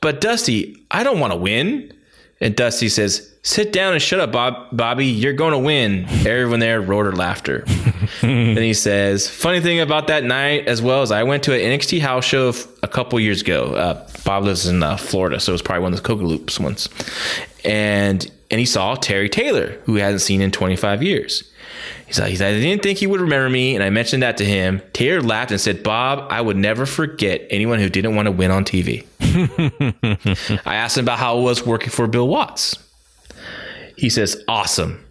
"But Dusty, I don't want to win." And Dusty says, "Sit down and shut up, Bobby. You're going to win." Everyone there roared her laughter. Then he says, "Funny thing about that night as well is I went to an NXT house show a couple years ago." Bob lives in Florida, so it was probably one of the Coca Loops ones. And he saw Terry Taylor, who he hadn't seen in 25 years. He's like, "I didn't think he would remember me, and I mentioned that to him." Taylor laughed and said, "Bob, I would never forget anyone who didn't want to win on TV." I asked him about how it was working for Bill Watts. He says, "Awesome.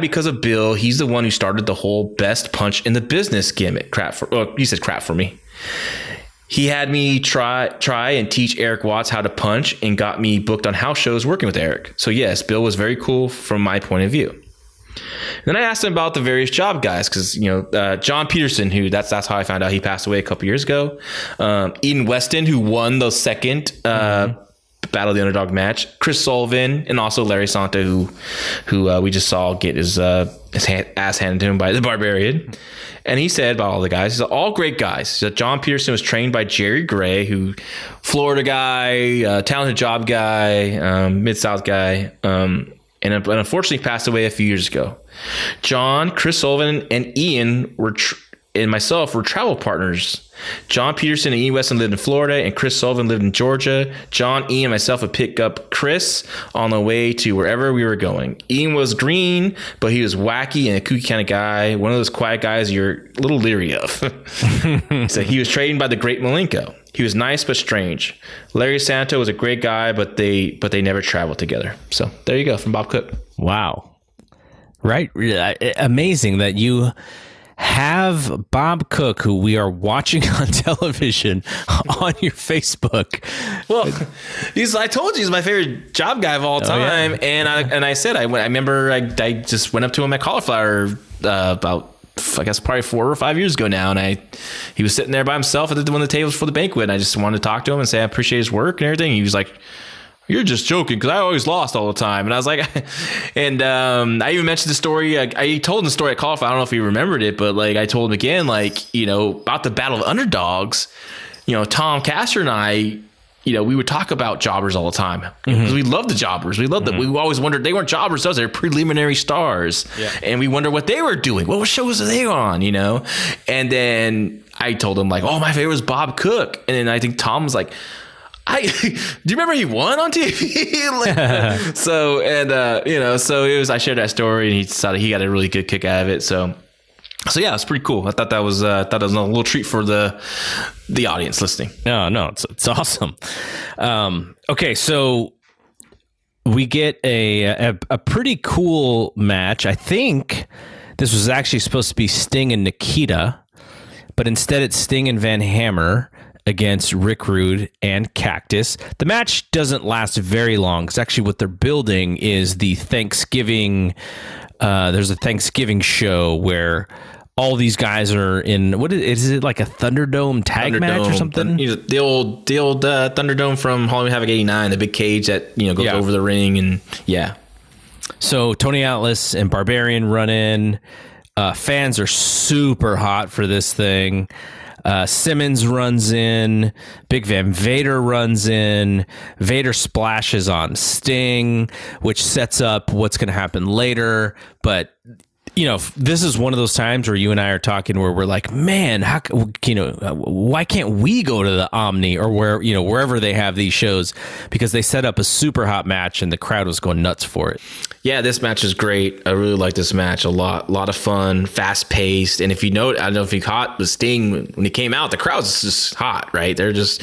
Because of Bill, he's the one who started the whole best punch in the business gimmick. Crap for me. He had me try and teach Eric Watts how to punch and got me booked on house shows working with Eric. So yes, Bill was very cool from my point of view." Then I asked him about the various job guys because, you know, John Peterson, who that's how I found out he passed away a couple years ago. Eden Weston, who won the second Battle of the Underdog match. Chris Sullivan, and also Larry Santa, who we just saw get his ass handed to him by the Barbarian. And he said about all the guys, he's all great guys. So John Peterson was trained by Jerry Gray, who Florida guy, talented job guy, Mid-South guy, and unfortunately passed away a few years ago. John, Chris Sullivan, and Ian and myself were travel partners. John Peterson and Ian Weston lived in Florida, and Chris Sullivan lived in Georgia. John, Ian, and myself would pick up Chris on the way to wherever we were going. Ian was green, but he was wacky and a kooky kind of guy, one of those quiet guys you're a little leery of. So he was trained by the great Malenko. He was nice but strange. Larry Santo was a great guy, but they never traveled together. So there you go from Bob Cook. Wow. Right. Amazing that you have Bob Cook, who we are watching on television, on your Facebook. Well, I told you he's my favorite job guy of all time. Yeah. I just went up to him at Cauliflower about, I guess, probably 4 or 5 years ago now, and he was sitting there by himself at one of the tables for the banquet, and I just wanted to talk to him and say I appreciate his work and everything. He was like, you're just joking because I always lost all the time. And I was like, and I even mentioned the story. I told him the story at Qualify. I don't know if he remembered it, but like I told him again, like, you know, about the Battle of Underdogs, you know, Tom Castor and I, you know, we would talk about jobbers all the time because we love the jobbers. We love them. We always wondered, they weren't jobbers, those are preliminary stars. Yeah. And we wonder what they were doing. What shows are they on, you know? And then I told him like, oh, my favorite was Bob Cook. And then I think Tom was like, do you remember he won on TV? Like, so, and, you know, so it was, I shared that story and he decided he got a really good kick out of it. So yeah, it's pretty cool. I thought that was a little treat for the audience listening. No, it's awesome. Okay. So we get a pretty cool match. I think this was actually supposed to be Sting and Nikita, but instead it's Sting and Van Hammer against Rick Rude and Cactus. The match doesn't last very long because actually what they're building is the Thanksgiving. There's a Thanksgiving show where all these guys are in, what is it, like a Thunderdome tag match or something? The old Thunderdome from Halloween Havoc 89, the big cage that, you know, goes over the ring and So Tony Atlas and Barbarian run in. Fans are super hot for this thing. Simmons runs in, Big Van Vader runs in, Vader splashes on Sting, which sets up what's going to happen later. But, you know, this is one of those times where you and I are talking where we're like, man, how, you know, why can't we go to the Omni or where, you know, wherever they have these shows, because they set up a super hot match and the crowd was going nuts for it. Yeah, this match is great. I really like this match a lot. A lot of fun, fast paced. And if you know, I don't know if you caught the Sting when he came out, the crowd's just hot, right? They're just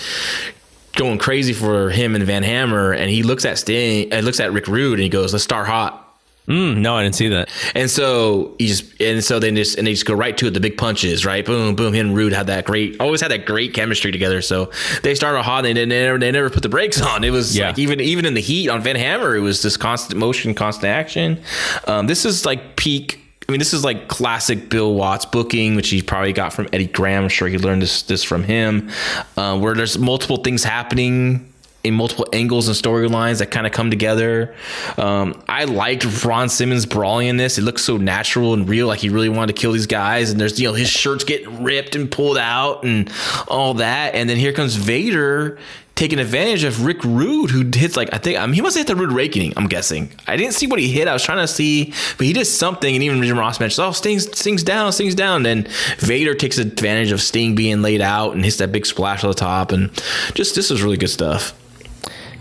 going crazy for him and Van Hammer. And he looks at Sting and looks at Rick Rude and he goes, "Let's start hot." No, I didn't see that. And so they just go right to it. The big punches, right? Boom, boom. Him and Rude always had that great chemistry together. So they started hot and they never put the brakes on. It was like even in the heat on Van Hammer, it was just constant motion, constant action. This is like peak. I mean, this is like classic Bill Watts booking, which he probably got from Eddie Graham. I'm sure he learned this from him, where there's multiple things happening in multiple angles and storylines that kind of come together. I liked Ron Simmons brawling in this. It looks so natural and real, like he really wanted to kill these guys. And there's, you know, his shirt's getting ripped and pulled out and all that. And then here comes Vader taking advantage of Rick Rude, who hits like, he must have hit the Rude Awakening, I'm guessing. I didn't see what he hit. I was trying to see, but he did something. And even Jim Ross mentions, Sting's down. And Vader takes advantage of Sting being laid out and hits that big splash on the top. And just, this was really good stuff.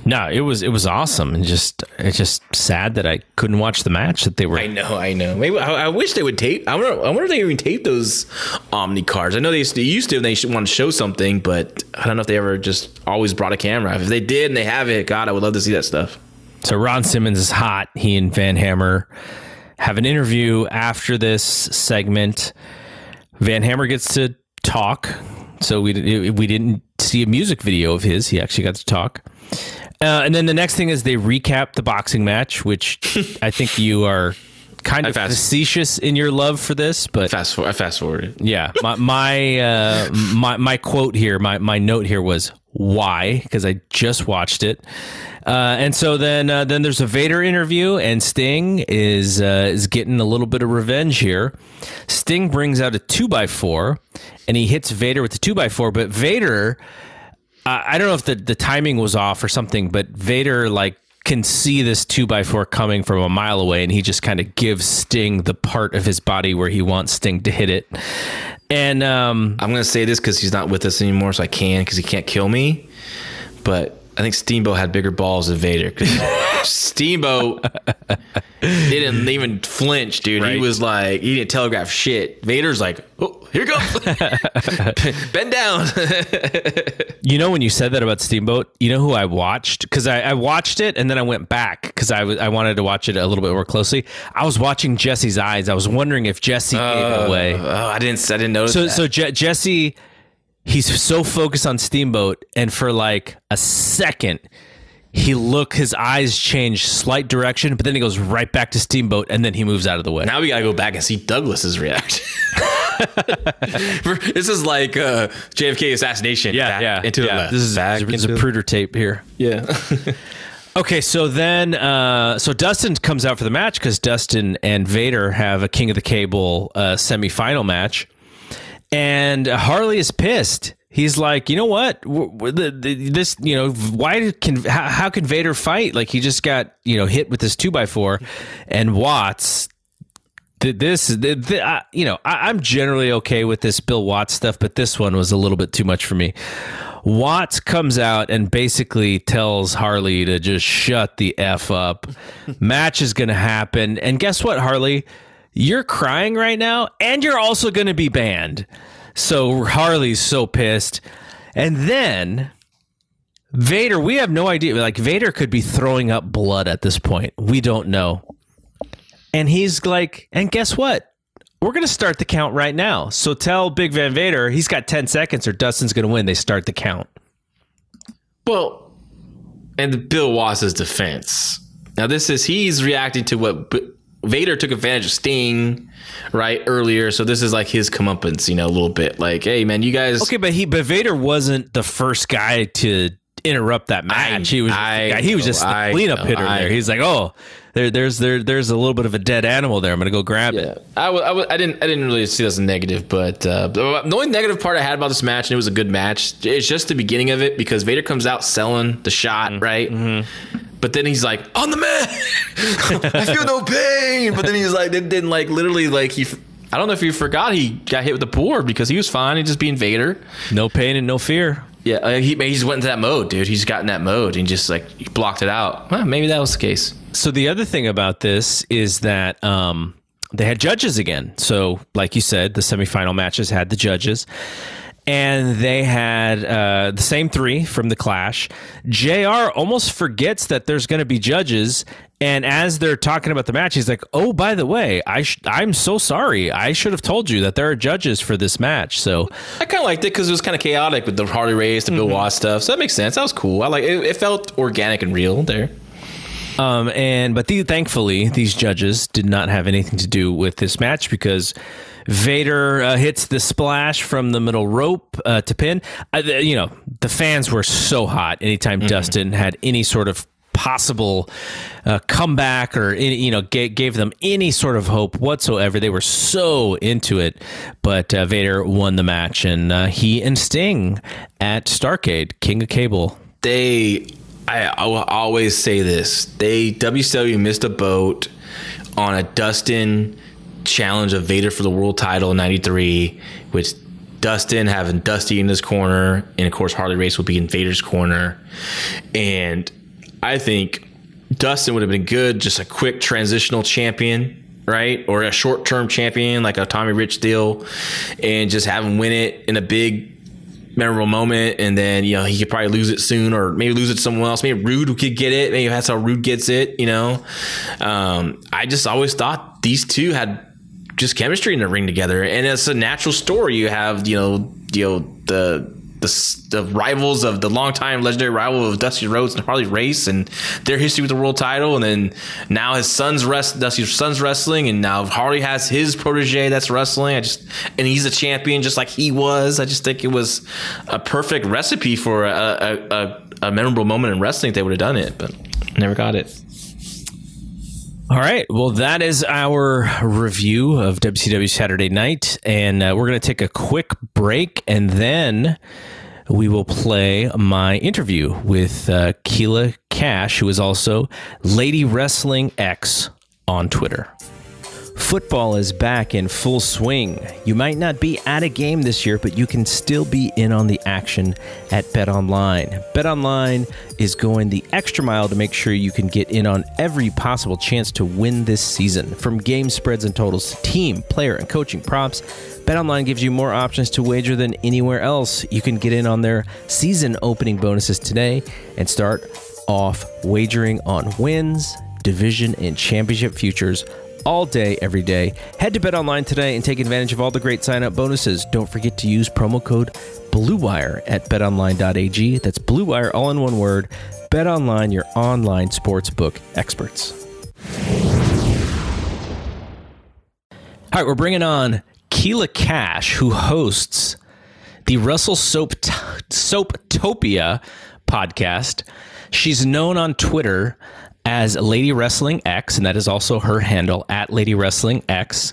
No, it was awesome, and it's just sad that I couldn't watch the match that they were. I know. Maybe I wish they would tape. I wonder if they even tape those Omni cards. I know they used to, and they wanted to show something, but I don't know if they ever just always brought a camera. If they did and they have it, God, I would love to see that stuff. So Ron Simmons is hot. He and Van Hammer have an interview after this segment. Van Hammer gets to talk. So we didn't see a music video of his. He actually got to talk. And then the next thing is they recap the boxing match, which I think you are kind of facetious in your love for this, but I fast forwarded. Yeah. My quote here, my note here was why, because I just watched it. And so then there's a Vader interview, and Sting is getting a little bit of revenge here. Sting brings out a 2x4 and he hits Vader with the 2x4, but Vader, I don't know if the timing was off or something, but Vader like can see this 2x4 coming from a mile away, and he just kind of gives Sting the part of his body where he wants Sting to hit it. And I'm going to say this because he's not with us anymore, so I can, because he can't kill me. But I think Steamboat had bigger balls than Vader. Steamboat didn't even flinch, dude. Right. He was like, he didn't telegraph shit. Vader's like, oh, here goes. Bend down. You know, when you said that about Steamboat, you know who I watched? Because I watched it and then I went back because I wanted to watch it a little bit more closely. I was watching Jesse's eyes. I was wondering if Jesse gave it away. Oh, I didn't notice that. So Jesse... He's so focused on Steamboat, and for like a second, his eyes change slight direction, but then he goes right back to Steamboat, and then he moves out of the way. Now we gotta go back and see Douglas's reaction. This is like JFK assassination. Yeah, back into the left. This is a Pruder tape here. Yeah. Okay, so then, so Dustin comes out for the match because Dustin and Vader have a King of the Cable semifinal match, and Harley is pissed. He's like, you know what? This, you know, how can Vader fight? Like, he just got, you know, hit with this 2x4, and Watts. I'm generally okay with this Bill Watts stuff, but this one was a little bit too much for me. Watts comes out and basically tells Harley to just shut the F up. Match is going to happen. And guess what, Harley? You're crying right now, and you're also going to be banned. So Harley's so pissed. And then Vader, we have no idea. Like, Vader could be throwing up blood at this point. We don't know. And he's like, and guess what? We're going to start the count right now. So tell Big Van Vader he's got 10 seconds or Dustin's going to win. They start the count. Well, and Bill Watts' defense. Now, he's reacting to what Vader took advantage of Sting, right, earlier. So this is like his comeuppance, you know, a little bit. Like, hey, man, you guys. Okay, but Vader wasn't the first guy to interrupt that match. He was just the cleanup hitter there. He's like, oh. There's a little bit of a dead animal there. I'm gonna go grab it. I didn't really see that as a negative, but the only negative part I had about this match, and it was a good match, it's just the beginning of it because Vader comes out selling the shot, mm-hmm. right? Mm-hmm. But then he's like, "I'm the man. I feel no pain." But then he's like, I don't know if you forgot he got hit with the board because he was fine. He just being Vader, no pain and no fear. Yeah, he just went into that mode, dude. He's gotten that mode and just like he blocked it out. Well, maybe that was the case. So the other thing about this is that they had judges again. So like you said, the semifinal matches had the judges. And they had the same three from the Clash. JR almost forgets that there's going to be judges. And as they're talking about the match, he's like, oh, by the way, I'm so sorry. I should have told you that there are judges for this match. So I kind of liked it because it was kind of chaotic with the Harley Race, the mm-hmm. Bill Watts stuff. So that makes sense. That was cool. I like it. It felt organic and real there. Thankfully, these judges did not have anything to do with this match because Vader hits the splash from the middle rope to pin. The fans were so hot anytime mm-hmm. Dustin had any sort of possible comeback or, gave them any sort of hope whatsoever. They were so into it, but Vader won the match, and he and Sting at Starrcade, King of Cable. I will always say this. WCW missed a boat on a Dustin challenge of Vader for the world title in 93, which Dustin having Dusty in his corner, and of course Harley Race will be in Vader's corner. And I think Dustin would have been good, just a quick transitional champion, right? Or a short-term champion, like a Tommy Rich deal, and just have him win it in a big memorable moment, and then he could probably lose it soon, or maybe lose it to someone else. Maybe Rude could get it. Maybe that's how Rude gets it. I just always thought these two had just chemistry in the ring together, and it's a natural story. You have the rivals of the longtime legendary rival of Dusty Rhodes and Harley Race, and their history with the world title, and then now his son's Dusty's son's wrestling, and now Harley has his protege that's wrestling. And he's a champion just like he was. I just think it was a perfect recipe for a memorable moment in wrestling if they would have done it, but never got it. All right. Well, that is our review of WCW Saturday Night. And we're going to take a quick break, and then we will play my interview with Keila Cash, who is also Lady Wrestling X on Twitter. Football is back in full swing. You might not be at a game this year, but you can still be in on the action at BetOnline. BetOnline is going the extra mile to make sure you can get in on every possible chance to win this season. From game spreads and totals to team, player, and coaching props, BetOnline gives you more options to wager than anywhere else. You can get in on their season opening bonuses today and start off wagering on wins, division, and championship futures all day, every day. Head to BetOnline today and take advantage of all the great sign-up bonuses. Don't forget to use promo code BLUEWIRE at betonline.ag. That's BLUEWIRE, all in one word. BetOnline, your online sportsbook experts. All right, we're bringing on Keila Cash, who hosts the Russell Soaptopia podcast. She's known on Twitter as Lady Wrestling X, and that is also her handle, at Lady Wrestling X.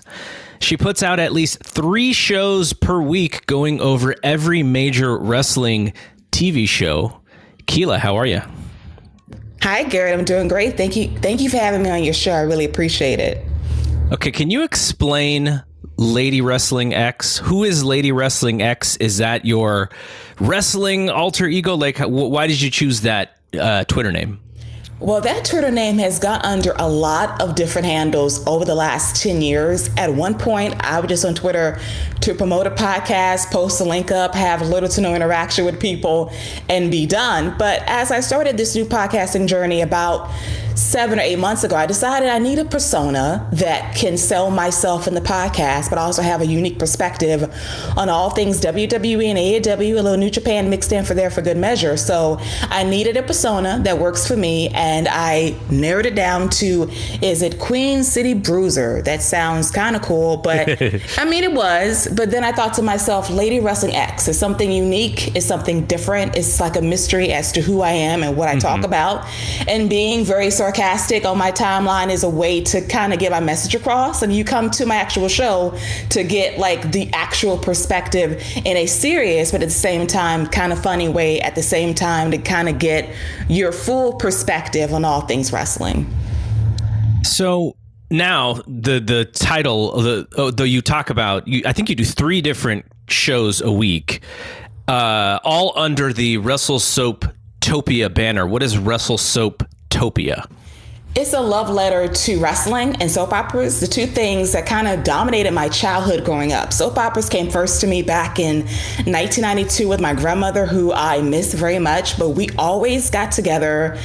She puts out at least 3 shows per week going over every major wrestling TV show. Keila, how are you? Hi, Garrett. I'm doing great. Thank you for having me on your show. I really appreciate it. Okay, can you explain Lady Wrestling X? Who is Lady Wrestling X? Is that your wrestling alter ego? Like, why did you choose that Twitter name? Well, that Twitter name has gone under a lot of different handles over the last 10 years. At one point, I was just on Twitter to promote a podcast, post a link up, have little to no interaction with people, and be done. But as I started this new podcasting journey about 7 or 8 months ago, I decided I need a persona that can sell myself in the podcast, but also have a unique perspective on all things WWE and AEW, a little New Japan mixed in for there for good measure. So I needed a persona that works for me. And I narrowed it down to, is it Queen City Bruiser? That sounds kind of cool, but I mean, it was. But then I thought to myself, Lady Wrestling X is something unique, is something different. It's like a mystery as to who I am and what I talk about. And being very sarcastic on my timeline is a way to kind of get my message across. And you come to my actual show to get like the actual perspective in a serious, but at the same time, kind of funny way at the same time to kind of get your full perspective on all things wrestling. So now the title, though you talk about, I think you do 3 different shows a week, all under the Wrestle Soap Topia banner. What is Wrestle Soap Topia? It's a love letter to wrestling and soap operas, the 2 things that kind of dominated my childhood growing up. Soap operas came first to me back in 1992 with my grandmother, who I miss very much, but we always got together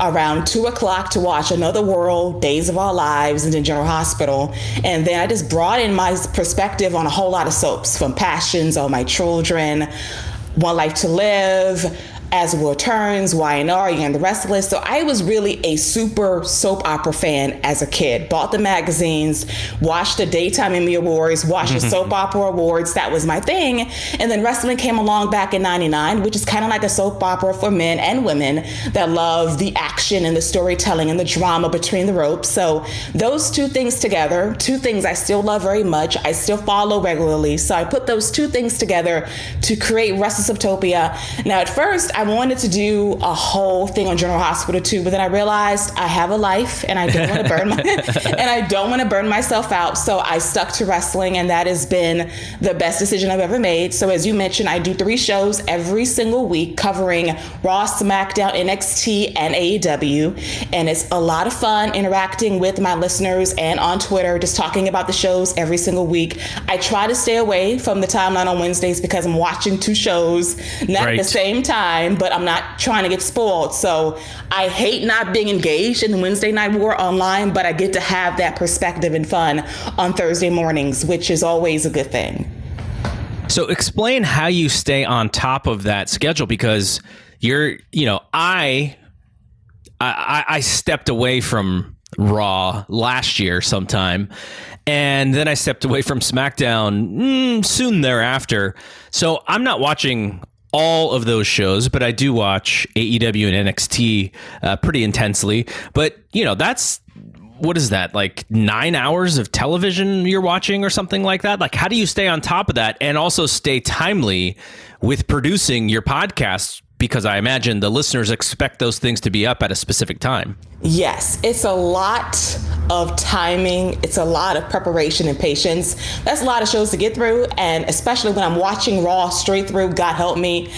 around 2 o'clock to watch Another World, Days of Our Lives, and then General Hospital. And then I just brought in my perspective on a whole lot of soaps, from Passions, All My Children, One Life to Live, As the World Turns, Y&R, Young and the Restless. So I was really a super soap opera fan as a kid. Bought the magazines, watched the Daytime Emmy Awards, watched the Soap Opera Awards. That was my thing. And then wrestling came along back in 99, which is kind of like a soap opera for men and women that love the action and the storytelling and the drama between the ropes. So those 2 things together, 2 things I still love very much, I still follow regularly. So I put those 2 things together to create WrestleSoaptopia. Now, at first, I wanted to do a whole thing on General Hospital too, but then I realized I have a life and I don't want to burn myself out. So I stuck to wrestling, and that has been the best decision I've ever made. So as you mentioned, I do 3 shows every single week covering Raw, SmackDown, NXT, and AEW. And it's a lot of fun interacting with my listeners and on Twitter, just talking about the shows every single week. I try to stay away from the timeline on Wednesdays because I'm watching 2 shows, not at the same time. But I'm not trying to get spoiled. So I hate not being engaged in the Wednesday night war online, but I get to have that perspective and fun on Thursday mornings, which is always a good thing. So explain how you stay on top of that schedule, because I stepped away from Raw last year sometime, and then I stepped away from SmackDown soon thereafter. So I'm not watching all of those shows, but I do watch AEW and NXT pretty intensely. But that's, what is that, like 9 hours of television you're watching or something like that? Like, how do you stay on top of that and also stay timely with producing your podcast? Because I imagine the listeners expect those things to be up at a specific time. Yes, it's a lot of timing. It's a lot of preparation and patience. That's a lot of shows to get through. And especially when I'm watching Raw straight through, God help me,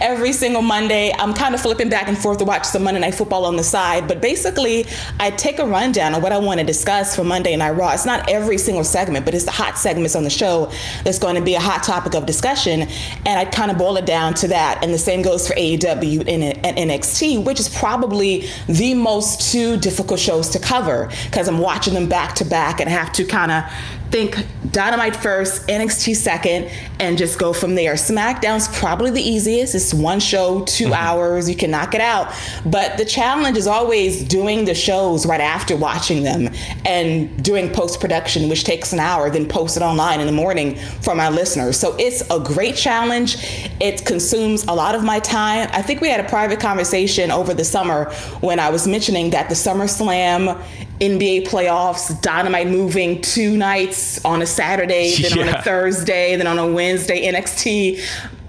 every single Monday, I'm kind of flipping back and forth to watch some Monday Night Football on the side. But basically, I take a rundown of what I want to discuss for Monday Night Raw. It's not every single segment, but it's the hot segments on the show that's going to be a hot topic of discussion. And I kind of boil it down to that. And the same goes for AEW and NXT, which is probably the most 2 difficult shows to cover because I'm watching them back to back and have to kind of think Dynamite first, NXT second, and just go from there. SmackDown's probably the easiest. It's one show, 2 hours. You can knock it out. But the challenge is always doing the shows right after watching them and doing post-production, which takes an hour, then post it online in the morning for my listeners. So it's a great challenge. It consumes a lot of my time. I think we had a private conversation over the summer when I was mentioning that the SummerSlam, NBA playoffs, Dynamite moving 2 nights on a Saturday, then on a Thursday, then on a Wednesday, NXT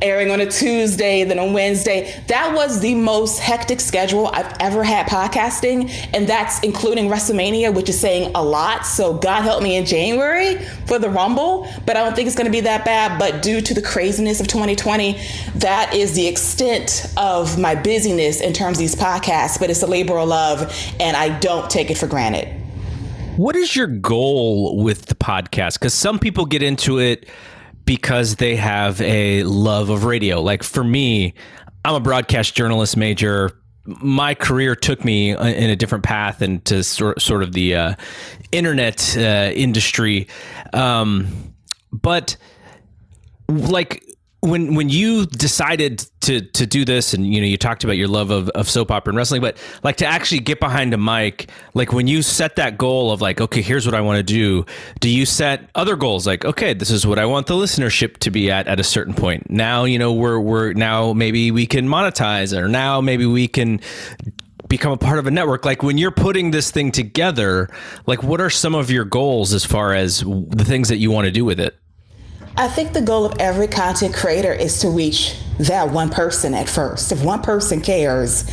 airing on a Tuesday, then on Wednesday. That was the most hectic schedule I've ever had podcasting, and that's including WrestleMania, which is saying a lot. So God help me in January for the Rumble, but I don't think it's going to be that bad. But due to the craziness of 2020, that is the extent of my busyness in terms of these podcasts, but it's a labor of love, and I don't take it for granted. What is your goal with the podcast? Because some people get into it because they have a love of radio. Like for me, I'm a broadcast journalist major. My career took me in a different path into sort of the internet industry. But like when you decided to do this, and you know, you talked about your love of soap opera and wrestling, but like to actually get behind a mic, like when you set that goal of like, okay, here's what I want to do, do you set other goals? Like, okay, this is what I want the listenership to be at a certain point. Now, you know, we're now maybe we can monetize, or now maybe we can become a part of a network. Like when you're putting this thing together, like what are some of your goals as far as the things that you want to do with it? I think the goal of every content creator is to reach that one person at first. If one person cares,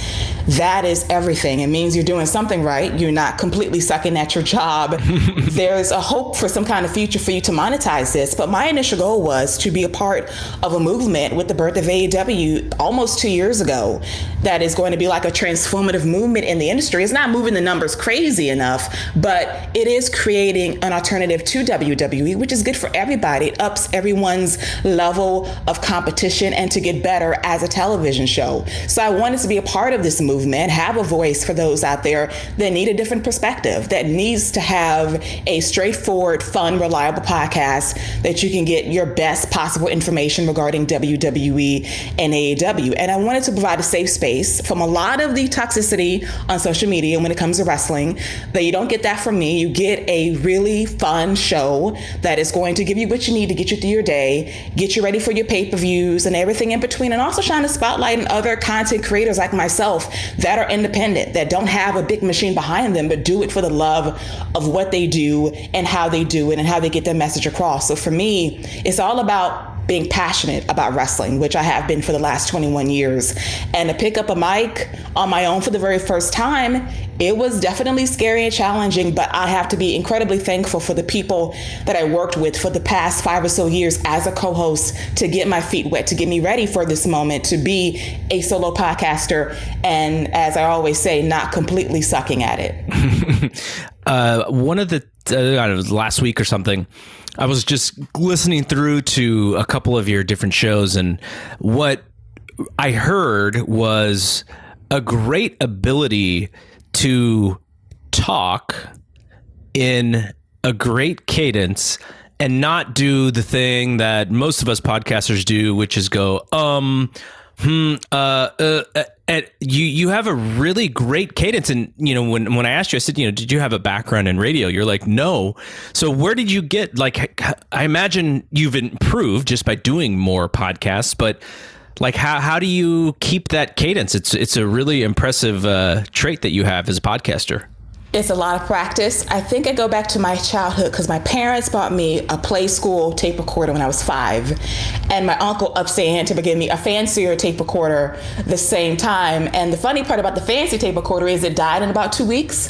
that is everything. It means you're doing something right. You're not completely sucking at your job. There's a hope for some kind of future for you to monetize this. But my initial goal was to be a part of a movement with the birth of AEW almost 2 years ago that is going to be like a transformative movement in the industry. It's not moving the numbers crazy enough, but it is creating an alternative to WWE, which is good for everybody. It ups everyone's level of competition and to get better as a television show. So I wanted to be a part of this movement, have a voice for those out there that need a different perspective, that needs to have a straightforward, fun, reliable podcast that you can get your best possible information regarding WWE and AEW. And I wanted to provide a safe space from a lot of the toxicity on social media when it comes to wrestling, that you don't get that from me. You get a really fun show that is going to give you what you need to get you through your day, get you ready for your pay-per-views and everything in between, and also shine a spotlight on other content creators like myself that are independent, that don't have a big machine behind them, but do it for the love of what they do and how they do it and how they get their message across. So for me, it's all about being passionate about wrestling, which I have been for the last 21 years. And to pick up a mic on my own for the very first time, it was definitely scary and challenging, but I have to be incredibly thankful for the people that I worked with for the past 5 or so years as a co-host to get my feet wet, to get me ready for this moment, to be a solo podcaster. And as I always say, not completely sucking at it. One of the, I don't know, last week or something, I was just listening through to a couple of your different shows, and what I heard was a great ability to talk in a great cadence and not do the thing that most of us podcasters do, which is go, you have a really great cadence. And, you know, when I asked you, I said, you know, did you have a background in radio? You're like, no. So where did you get, like, I imagine you've improved just by doing more podcasts, but like, how do you keep that cadence? It's a really impressive trait that you have as a podcaster. It's a lot of practice. I think I go back to my childhood because my parents bought me a Play School tape recorder when I was 5. And my uncle upstairs had to give me a fancier tape recorder the same time. And the funny part about the fancy tape recorder is it died in about 2 weeks.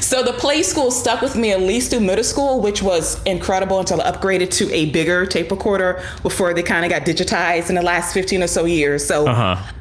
So the Play School stuck with me at least through middle school, which was incredible until I upgraded to a bigger tape recorder before they kind of got digitized in the last 15 or so years. So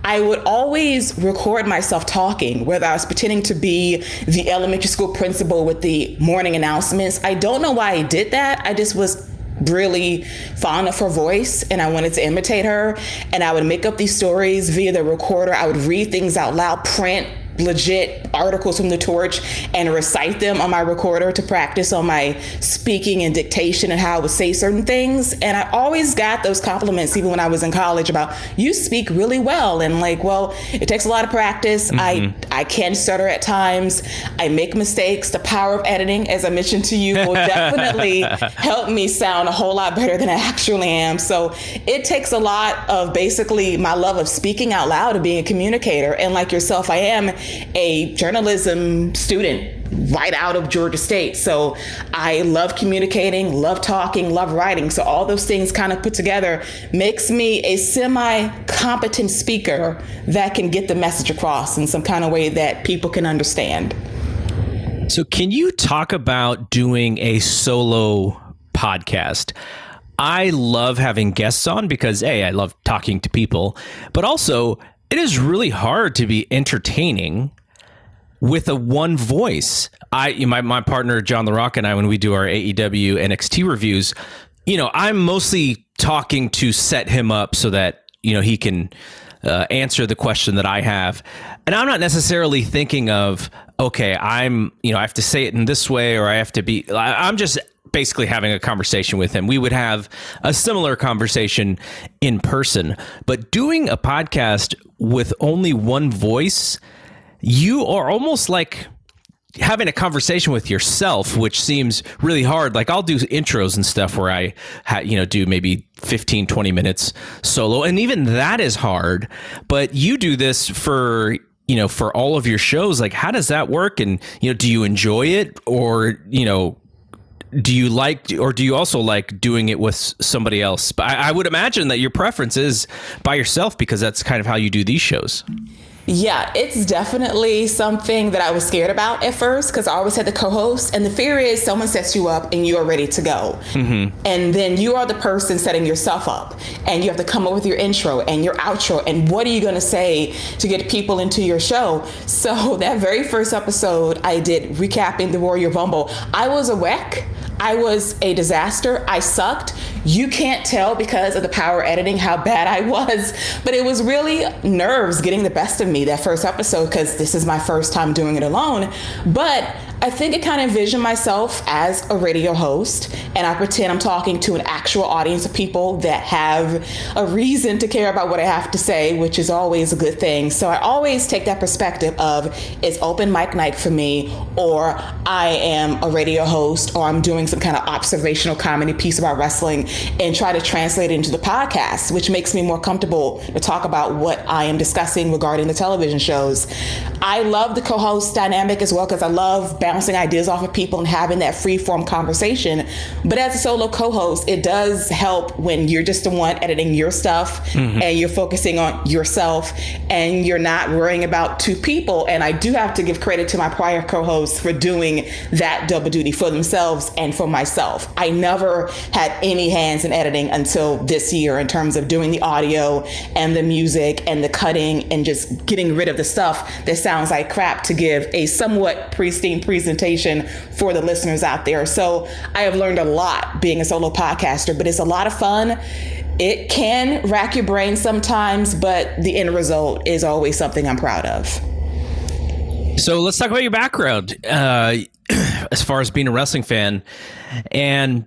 I would always record myself talking, whether I was pretending to be the elementary school principal with the morning announcements. I don't know why I did that. I just was really fond of her voice and I wanted to imitate her. And I would make up these stories via the recorder. I would read things out loud, print legit articles from the Torch and recite them on my recorder to practice on my speaking and dictation and how I would say certain things. And I always got those compliments, even when I was in college, about, you speak really well. And like, well, it takes a lot of practice. I can stutter at times. I make mistakes. The power of editing, as I mentioned to you, will definitely help me sound a whole lot better than I actually am. So it takes a lot of basically my love of speaking out loud and being a communicator. And like yourself, I am a journalism student right out of Georgia State. So I love communicating, love talking, love writing. So all those things kind of put together makes me a semi-competent speaker that can get the message across in some kind of way that people can understand. So can you talk about doing a solo podcast? I love having guests on because, A, I love talking to people, but also it is really hard to be entertaining with a one voice. My partner, John The Rock, and I, when we do our AEW NXT reviews, you know, I'm mostly talking to set him up so that, you know, he can answer the question that I have. And I'm not necessarily thinking of, okay, I'm, you know, I have to say it in this way, or I have to be, I'm just basically having a conversation with him. We would have a similar conversation in person, but doing a podcast with only one voice, you are almost like having a conversation with yourself, which seems really hard. Like, I'll do intros and stuff where I, do maybe 15, 20 minutes solo. And even that is hard, but you do this for, you know, for all of your shows. Like, how does that work? And, you know, do you enjoy it, or, you know, do you also like doing it with somebody else? I would imagine that your preference is by yourself, because that's kind of how you do these shows. Yeah, it's definitely something that I was scared about at first, because I always had the co-host, and the fear is someone sets you up and you're ready to go. Mm-hmm. And then you are the person setting yourself up, and you have to come up with your intro and your outro and what are you going to say to get people into your show. So that very first episode I did recapping the Warrior Rumble, I was a wreck. I was a disaster. I sucked. You can't tell because of the power editing how bad I was, but it was really nerves getting the best of me that first episode, because this is my first time doing it alone. But I think I kind of envision myself as a radio host, and I pretend I'm talking to an actual audience of people that have a reason to care about what I have to say, which is always a good thing. So I always take that perspective of, it's open mic night for me, or I am a radio host, or I'm doing some kind of observational comedy piece about wrestling, and try to translate it into the podcast, which makes me more comfortable to talk about what I am discussing regarding the television shows. I love the co-host dynamic as well, because I love bouncing ideas off of people and having that free form conversation. But as a solo co-host, it does help when you're just the one editing your stuff, mm-hmm. and you're focusing on yourself and you're not worrying about two people. And I do have to give credit to my prior co-hosts for doing that double duty for themselves and for myself. I never had any hands in editing until this year, in terms of doing the audio and the music and the cutting and just getting rid of the stuff that sounds like crap to give a somewhat pristine presentation for the listeners out there. So I have learned a lot being a solo podcaster, but it's a lot of fun. It can rack your brain sometimes, but the end result is always something I'm proud of. So let's talk about your background as far as being a wrestling fan. And,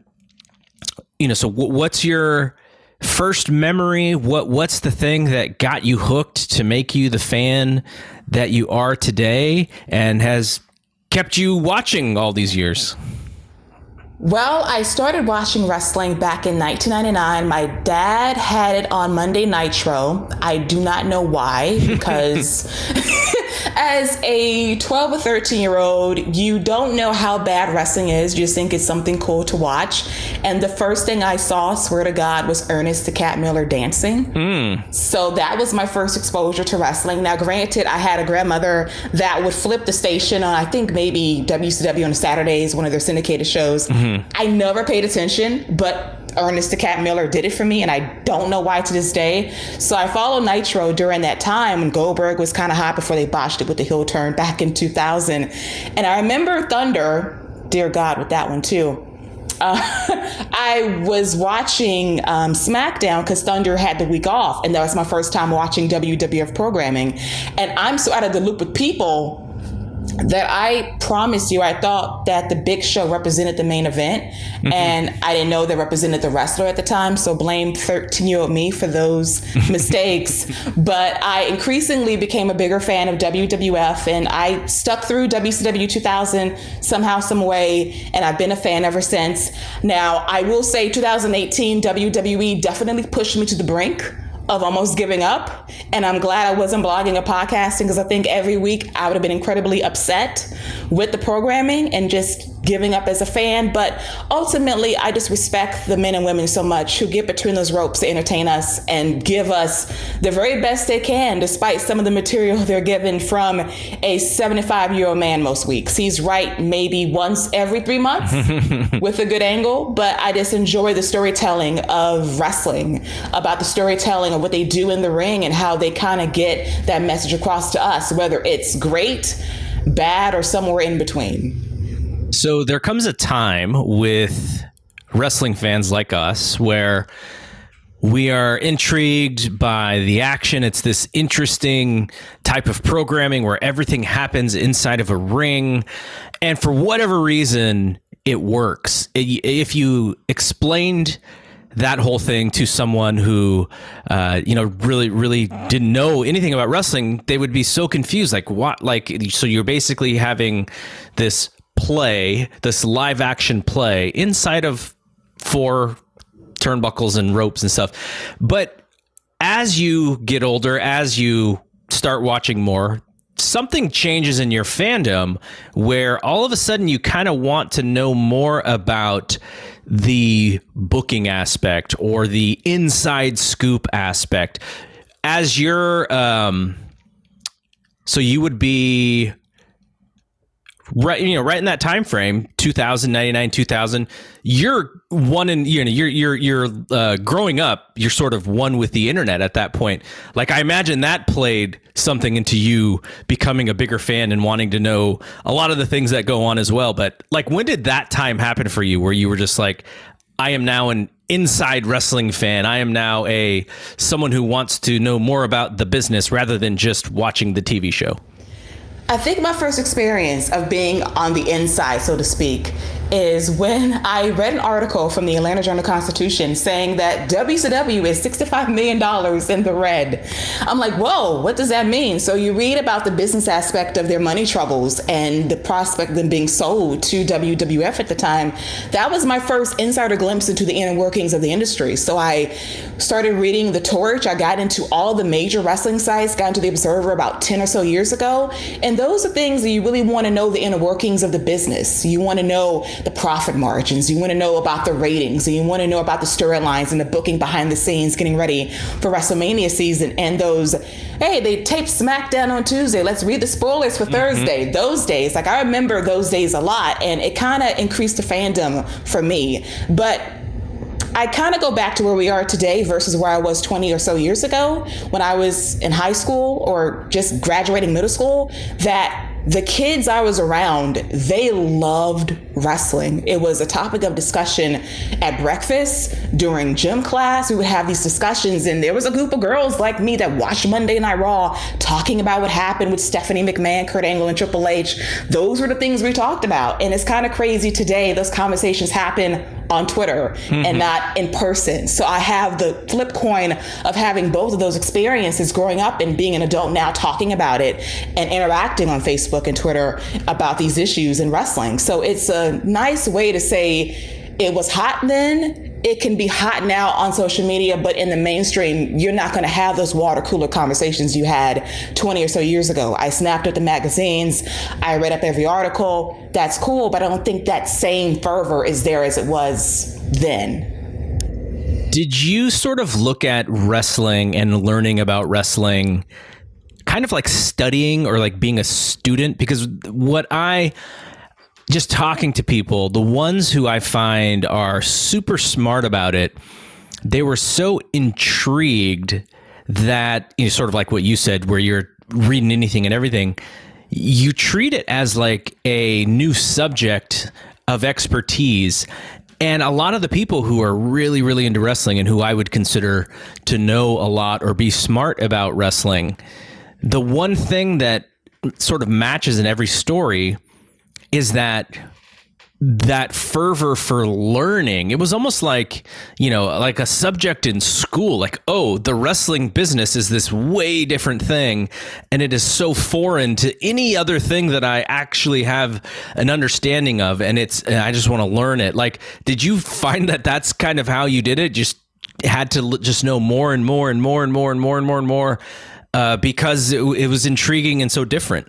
you know, so what's your first memory? What's the thing that got you hooked to make you the fan that you are today and has kept you watching all these years? Well, I started watching wrestling back in 1999. My dad had it on Monday Nitro. I do not know why, because as a 12 or 13-year-old, you don't know how bad wrestling is. You just think it's something cool to watch. And the first thing I saw, swear to God, was Ernest the Cat Miller dancing. Mm. So that was my first exposure to wrestling. Now, granted, I had a grandmother that would flip the station on, I think, maybe WCW on Saturdays, one of their syndicated shows. Mm-hmm. I never paid attention, but Ernest the Cat Miller did it for me, and I don't know why to this day. So I followed Nitro during that time when Goldberg was kind of hot before they botched it with the heel turn back in 2000. And I remember Thunder, dear God, with that one too. I was watching SmackDown because Thunder had the week off, and that was my first time watching WWF programming. And I'm so out of the loop with people that I promise you, I thought that the Big Show represented the main event, mm-hmm. and I didn't know they represented the wrestler at the time, so blame 13-year-old me for those mistakes. But I increasingly became a bigger fan of WWF, and I stuck through WCW 2000 somehow, some way, and I've been a fan ever since. Now, I will say 2018 WWE definitely pushed me to the brink of almost giving up, and I'm glad I wasn't blogging or podcasting, because I think every week I would have been incredibly upset with the programming and just giving up as a fan. But ultimately, I just respect the men and women so much who get between those ropes to entertain us and give us the very best they can, despite some of the material they're given from a 75-year-old man most weeks. He's right maybe once every 3 months with a good angle, but I just enjoy the storytelling of wrestling, about the storytelling of what they do in the ring and how they kind of get that message across to us, whether it's great, bad, or somewhere in between. So there comes a time with wrestling fans like us where we are intrigued by the action. It's this interesting type of programming where everything happens inside of a ring. And for whatever reason, it works. If you explained that whole thing to someone who, really, really didn't know anything about wrestling, they would be so confused. Like, what? Like, so you're basically having this play, this live action play inside of four turnbuckles and ropes and stuff. But as you get older, as you start watching more, something changes in your fandom where all of a sudden you kind of want to know more about the booking aspect or the inside scoop aspect. As you're so you would be right in that time frame, 2000, 99, 2000, you're one in, you're growing up, you're sort of one with the internet at that point. Like, I imagine that played something into you becoming a bigger fan and wanting to know a lot of the things that go on as well. But like, when did that time happen for you where you were just like, I am now an inside wrestling fan. I am now a someone who wants to know more about the business rather than just watching the TV show? I think my first experience of being on the inside, so to speak, is when I read an article from the Atlanta Journal-Constitution saying that WCW is $65 million in the red. I'm like, whoa, what does that mean? So you read about the business aspect of their money troubles and the prospect of them being sold to WWF at the time. That was my first insider glimpse into the inner workings of the industry. So I started reading The Torch. I got into all the major wrestling sites, got into The Observer about 10 or so years ago. And those are things that you really want to know the inner workings of the business. You want to know the profit margins, you want to know about the ratings, and you want to know about the storylines and the booking behind the scenes getting ready for WrestleMania season, and those, hey, they taped SmackDown on Tuesday, let's read the spoilers for Thursday. Those days, like, I remember those days a lot, and it kind of increased the fandom for me. But I kind of go back to where we are today versus where I was 20 or so years ago when I was in high school or just graduating middle school, that the kids I was around, they loved wrestling. It was a topic of discussion at breakfast, during gym class. We would have these discussions, and there was a group of girls like me that watched Monday Night Raw, talking about what happened with Stephanie McMahon, Kurt Angle, and Triple H. Those were the things we talked about. And it's kind of crazy today, those conversations happen on Twitter and not in person. So I have the flip coin of having both of those experiences growing up and being an adult now, talking about it and interacting on Facebook and Twitter about these issues in wrestling. So it's a nice way to say it was hot then. It can be hot now on social media, but in the mainstream, you're not going to have those water cooler conversations you had 20 or so years ago. I snapped up the magazines. I read up every article. That's cool, but I don't think that same fervor is there as it was then. Did you sort of look at wrestling and learning about wrestling kind of like studying or like being a student? Because what I... just talking to people, the ones who I find are super smart about it, they were so intrigued that, you know, sort of like what you said, where you're reading anything and everything, you treat it as like a new subject of expertise. And a lot of the people who are really, really into wrestling and who I would consider to know a lot or be smart about wrestling, the one thing that sort of matches in every story is that fervor for learning. It was almost like, you know, like a subject in school, like, oh, the wrestling business is this way different thing, and it is so foreign to any other thing that I actually have an understanding of, and I just want to learn it. Like, did you find that that's kind of how you did it? Just had to just know more and more and more and more and more and more and more, because it was intriguing and so different.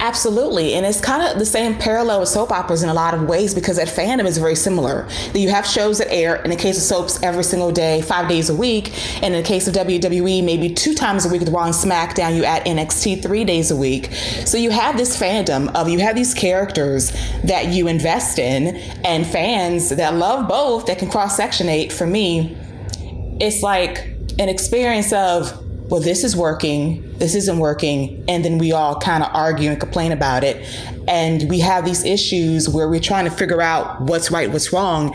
Absolutely. And it's kind of the same parallel with soap operas in a lot of ways, because that fandom is very similar. You have shows that air, in the case of soaps, every single day, 5 days a week. And in the case of WWE, maybe 2 times a week with Raw and SmackDown, you add NXT 3 days a week. So you have this fandom of, you have these characters that you invest in, and fans that love both that can cross-sectionate. For me, it's like an experience of, well, this is working, this isn't working, and then we all kind of argue and complain about it. And we have these issues where we're trying to figure out what's right, what's wrong.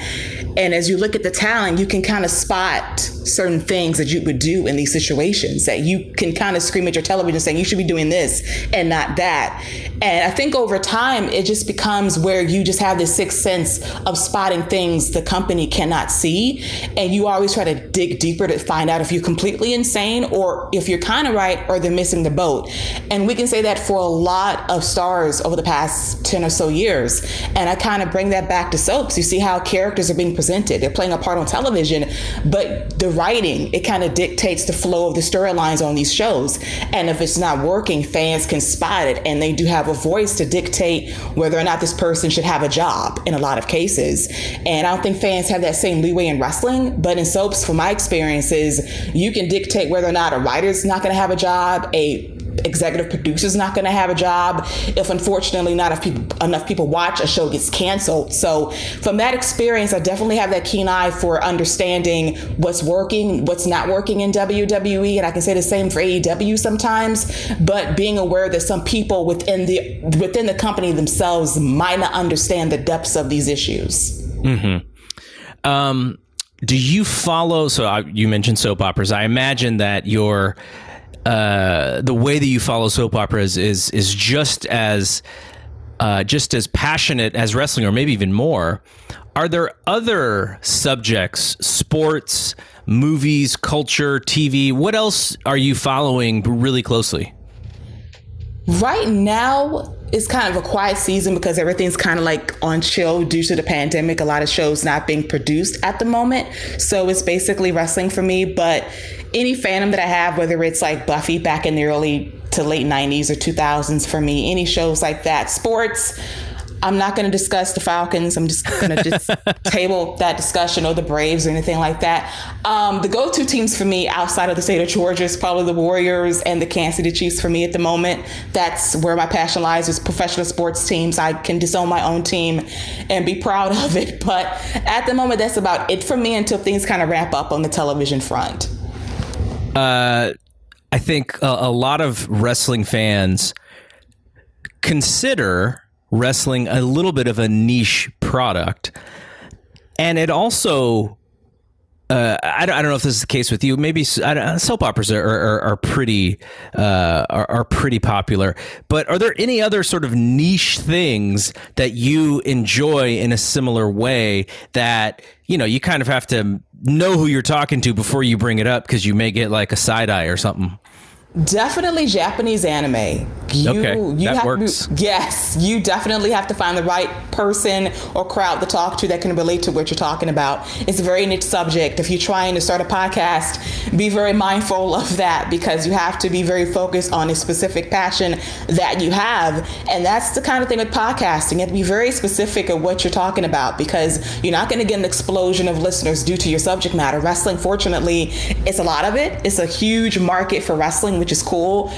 And as you look at the talent, you can kind of spot certain things that you would do in these situations, that you can kind of scream at your television saying, you should be doing this and not that. And I think over time, it just becomes where you just have this sixth sense of spotting things the company cannot see. And you always try to dig deeper to find out if you're completely insane or if you're kind of right, or they're missing the boat. And we can say that for a lot of stars over the past 10 or so years. And I kind of bring that back to soaps. You see how characters are being presented. They're playing a part on television, but the writing, it kind of dictates the flow of the storylines on these shows. And if it's not working, fans can spot it, and they do have a voice to dictate whether or not this person should have a job in a lot of cases. And I don't think fans have that same leeway in wrestling, but in soaps, from my experiences, you can dictate whether or not a writer's not going to have a job, a executive producer's not going to have a job, if unfortunately not enough people watch, a show gets canceled. So from that experience, I definitely have that keen eye for understanding what's working, what's not working in WWE. And I can say the same for AEW sometimes, but being aware that some people within the company themselves might not understand the depths of these issues. Mm-hmm. Do you follow, you mentioned soap operas. I imagine that your the way that you follow soap operas is just as passionate as wrestling, or maybe even more. Are there other subjects, sports, movies, culture, TV? What else are you following really closely? Right now, it's kind of a quiet season because everything's kind of like on chill due to the pandemic. A lot of shows not being produced at the moment. So it's basically wrestling for me. But any fandom that I have, whether it's like Buffy back in the early to late 90s or 2000s for me, any shows like that, sports, I'm not going to discuss the Falcons. I'm just going to just table that discussion, or the Braves or anything like that. The go-to teams for me outside of the state of Georgia is probably the Warriors and the Kansas City Chiefs for me at the moment. That's where my passion lies, is professional sports teams. I can disown my own team and be proud of it. But at the moment, that's about it for me until things kind of wrap up on the television front. I think a lot of wrestling fans consider wrestling a little bit of a niche product, and it also I don't know if this is the case with you, maybe soap operas are pretty popular, but are there any other sort of niche things that you enjoy in a similar way that, you know, you kind of have to know who you're talking to before you bring it up, because you may get like a side eye or something? Definitely Japanese anime. You definitely have to find the right person or crowd to talk to that can relate to what you're talking about. It's a very niche subject. If you're trying to start a podcast, be very mindful of that, because you have to be very focused on a specific passion that you have. And that's the kind of thing with podcasting. You have to be very specific of what you're talking about, because you're not going to get an explosion of listeners due to your subject matter. Wrestling, fortunately, it's a lot of it. It's a huge market for wrestling, which is cool.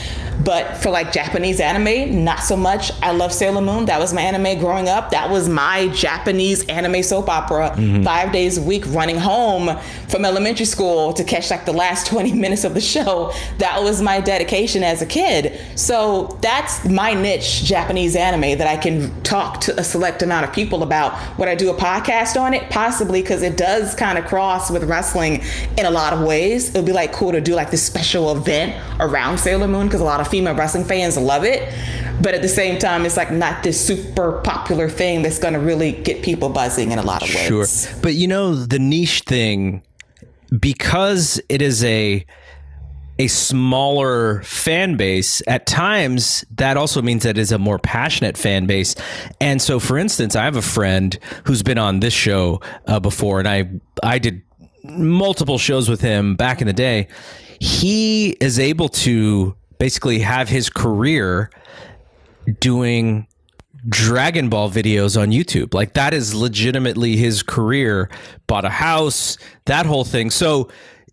But for like Japanese Japanese anime, not so much. I love Sailor Moon. That was my anime growing up. That was my Japanese anime soap opera. 5 days a week, running home from elementary school to catch like the last 20 minutes of the show. That was my dedication as a kid. So that's my niche, Japanese anime, that I can talk to a select amount of people about. Would I do a podcast on it? Possibly, because it does kind of cross with wrestling in a lot of ways. It would be like cool to do like this special event around Sailor Moon, because a lot of female wrestling fans love it. But at the same time, it's like not this super popular thing that's going to really get people buzzing in a lot of ways. Sure. But you know, the niche thing, because it is a smaller fan base, at times that also means that it's a more passionate fan base. And so, for instance, I have a friend who's been on this show before, and I did multiple shows with him back in the day. He is able to basically have his career doing Dragon Ball videos on YouTube. Like, that is legitimately his career. Bought a house, that whole thing. So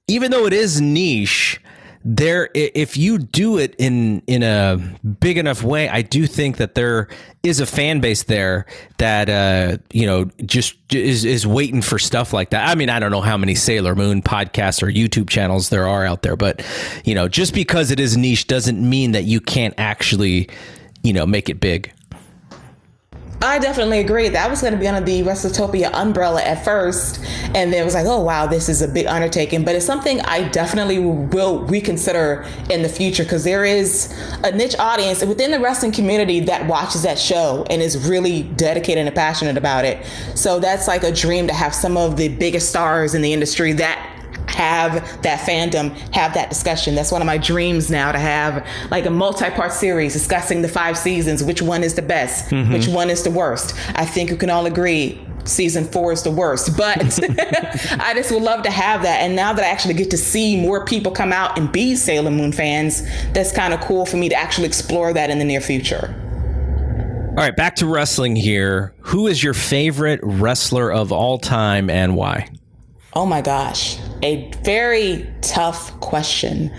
even though it is niche, there, if you do it in a big enough way, I do think that there is a fan base there that you know, just is waiting for stuff like that. I mean, I don't know how many Sailor Moon podcasts or YouTube channels there are out there, but you know, just because it is niche doesn't mean that you can't actually, you know, make it big. I definitely agree. That was going to be under the WrestleTopia umbrella at first, and then it was like, oh wow, this is a big undertaking. But it's something I definitely will reconsider in the future, because there is a niche audience within the wrestling community that watches that show and is really dedicated and passionate about it. So that's like a dream, to have some of the biggest stars in the industry that have that fandom, have that discussion. That's one of my dreams now, to have like a multi-part series discussing the 5 seasons, which one is the best, which one is the worst. I think you can all agree season 4 is the worst, but I just would love to have that. And now that I actually get to see more people come out and be Sailor Moon fans, that's kind of cool for me to actually explore that in the near future. All right, back to wrestling here. Who is your favorite wrestler of all time and why? Oh my gosh, a very tough question.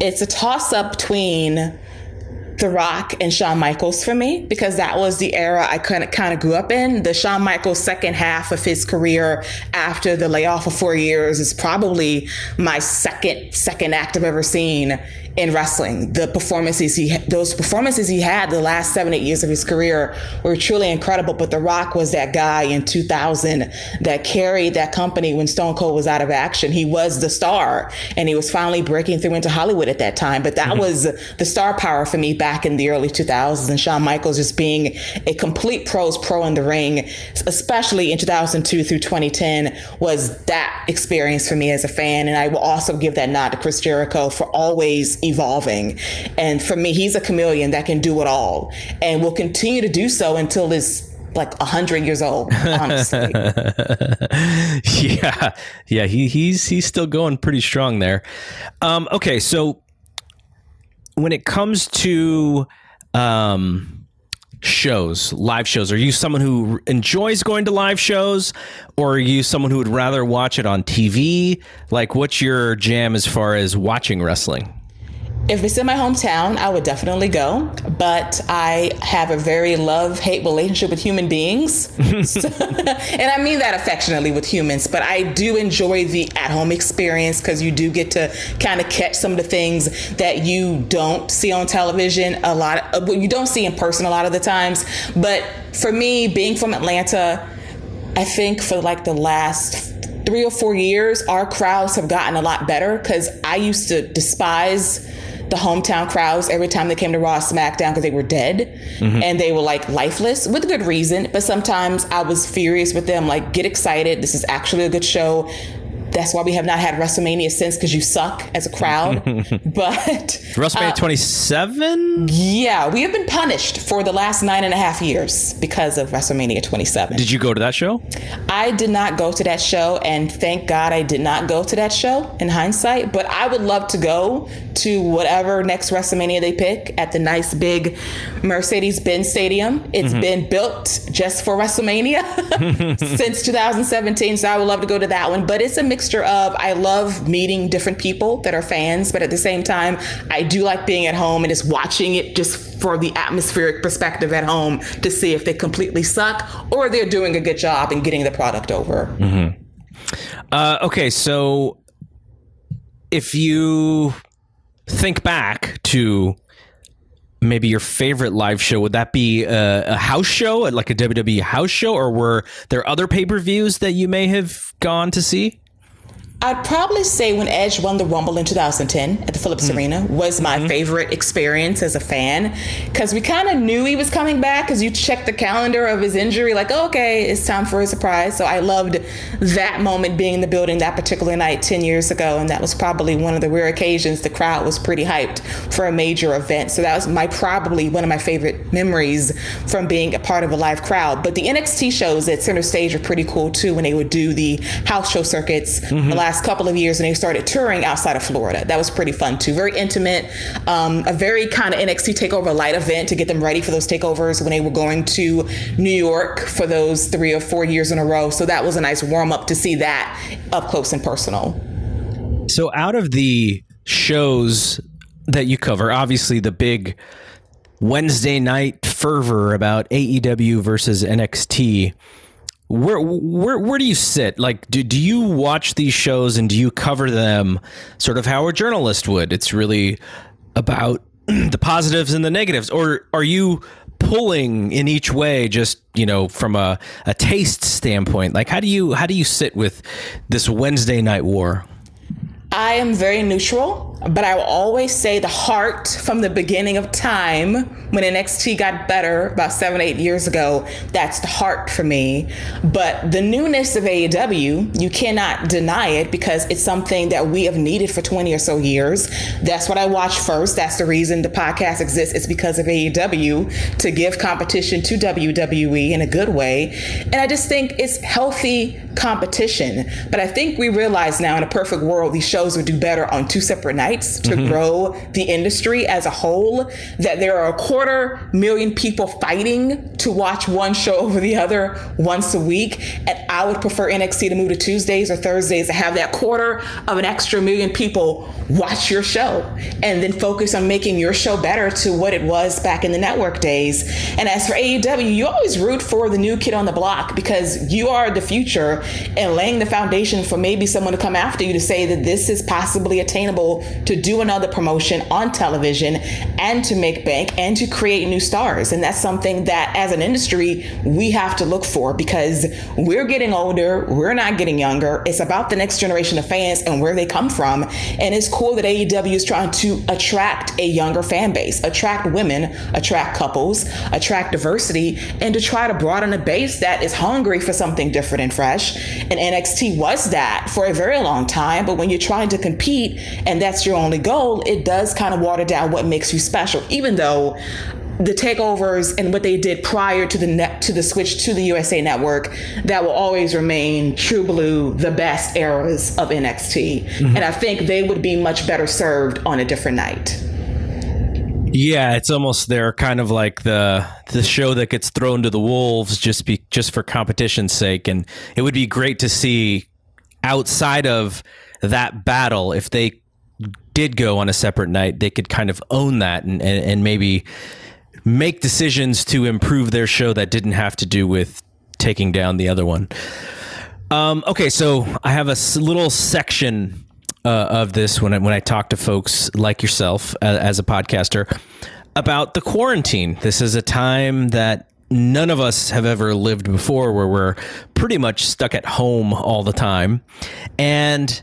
It's a toss-up between The Rock and Shawn Michaels for me, because that was the era I kind of grew up in. The Shawn Michaels second half of his career after the layoff of 4 years is probably my second act I've ever seen in wrestling. The performances he had the last 7-8 years of his career were truly incredible. But The Rock was that guy in 2000 that carried that company when Stone Cold was out of action. He was the star, and he was finally breaking through into Hollywood at that time. But that was the star power for me back in the early 2000s, and Shawn Michaels just being a complete pro's pro in the ring, especially in 2002 through 2010, was that experience for me as a fan. And I will also give that nod to Chris Jericho for always evolving. And for me, he's a chameleon that can do it all and will continue to do so until it's like 100 years old, honestly. Yeah, he's still going pretty strong there. Okay, so when it comes to shows, live shows, are you someone who enjoys going to live shows, or are you someone who would rather watch it on TV? Like, what's your jam as far as watching wrestling? If it's in my hometown, I would definitely go, but I have a very love-hate relationship with human beings. So, and I mean that affectionately with humans, but I do enjoy the at-home experience, because you do get to kind of catch some of the things that you don't see on television a lot, of, you don't see in person a lot of the times. But for me, being from Atlanta, I think for like the last 3 or 4 years, our crowds have gotten a lot better, because I used to despise the hometown crowds every time they came to Raw, SmackDown, because they were dead and they were like lifeless, with good reason. But sometimes I was furious with them, like, get excited, this is actually a good show. That's why we have not had WrestleMania since, because you suck as a crowd. But WrestleMania 27? Yeah, we have been punished for the last 9.5 years because of WrestleMania 27. Did you go to that show? I did not go to that show, and thank God I did not go to that show in hindsight. But I would love to go to whatever next WrestleMania they pick at the nice big Mercedes-Benz Stadium. It's been built just for WrestleMania since 2017, so I would love to go to that one. But it's a mix mixture of, I love meeting different people that are fans, but at the same time, I do like being at home and just watching it just for the atmospheric perspective at home to see if they completely suck or they're doing a good job and getting the product over. Mm-hmm. Okay, so if you think back to maybe your favorite live show, would that be a house show, like a WWE house show, or were there other pay-per-views that you may have gone to see? I'd probably say when Edge won the Rumble in 2010 at the Phillips Arena was my favorite experience as a fan, because we kind of knew he was coming back because you checked the calendar of his injury, like, oh, okay, it's time for a surprise. So I loved that moment being in the building that particular night 10 years ago, and that was probably one of the rare occasions the crowd was pretty hyped for a major event. So that was probably one of my favorite memories from being a part of a live crowd. But the NXT shows at Center Stage are pretty cool too, when they would do the house show circuits. Mm-hmm. Couple of years, and they started touring outside of Florida. That was pretty fun too. Very intimate, a very kind of NXT Takeover light event to get them ready for those takeovers when they were going to New York for those 3 or 4 years in a row. So that was a nice warm up to see that up close and personal. So out of the shows that you cover, obviously the big Wednesday night fervor about AEW versus NXT, Where do you sit? Like, do you watch these shows and do you cover them sort of how a journalist would? It's really about the positives and the negatives. Or are you pulling in each way just, you know, from a taste standpoint? Like, how do you sit with this Wednesday night war? I am very neutral, but I will always say the heart from the beginning of time when NXT got better about 7, 8 years ago, that's the heart for me. But the newness of AEW, you cannot deny it because it's something that we have needed for 20 or so years. That's what I watch first. That's the reason the podcast exists. It's because of AEW to give competition to WWE in a good way. And I just think it's healthy competition. But I think we realize now in a perfect world, these shows would do better on 2 separate nights to grow the industry as a whole, that there are 250,000 people fighting to watch one show over the other once a week. And I would prefer NXT to move to Tuesdays or Thursdays to have that 250,000 people watch your show and then focus on making your show better to what it was back in the network days. And as for AEW, you always root for the new kid on the block because you are the future and laying the foundation for maybe someone to come after you to say that this is possibly attainable to do another promotion on television and to make bank and to create new stars. And that's something that as an industry, we have to look for because we're getting older. We're not getting younger. It's about the next generation of fans and where they come from. And it's cool that AEW is trying to attract a younger fan base, attract women, attract couples, attract diversity, and to try to broaden a base that is hungry for something different and fresh. And NXT was that for a very long time. But when you're trying to compete and that's your only goal, it does kind of water down what makes you special, even though the takeovers and what they did prior to the switch to the USA Network, that will always remain true blue, the best eras of NXT. Mm-hmm. And I think they would be much better served on a different night. Yeah, it's almost they're kind of like the show that gets thrown to the wolves just for competition's sake. And it would be great to see outside of that battle, if they did go on a separate night, they could kind of own that and maybe make decisions to improve their show that didn't have to do with taking down the other one. Okay, so I have a little section of this when I talk to folks like yourself as a podcaster about the quarantine. This is a time that none of us have ever lived before where we're pretty much stuck at home all the time. And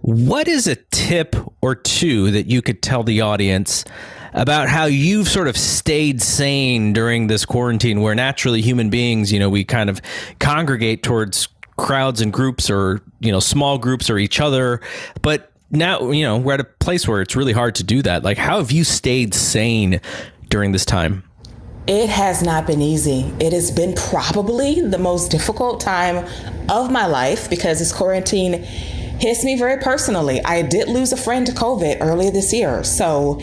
what is a tip or two that you could tell the audience about how you've sort of stayed sane during this quarantine where naturally human beings, you know, we kind of congregate towards crowds and groups or, you know, small groups or each other. But now, you know, we're at a place where it's really hard to do that. Like, how have you stayed sane during this time? It has not been easy. It has been probably the most difficult time of my life because this quarantine hits me very personally. I did lose a friend to COVID earlier this year. So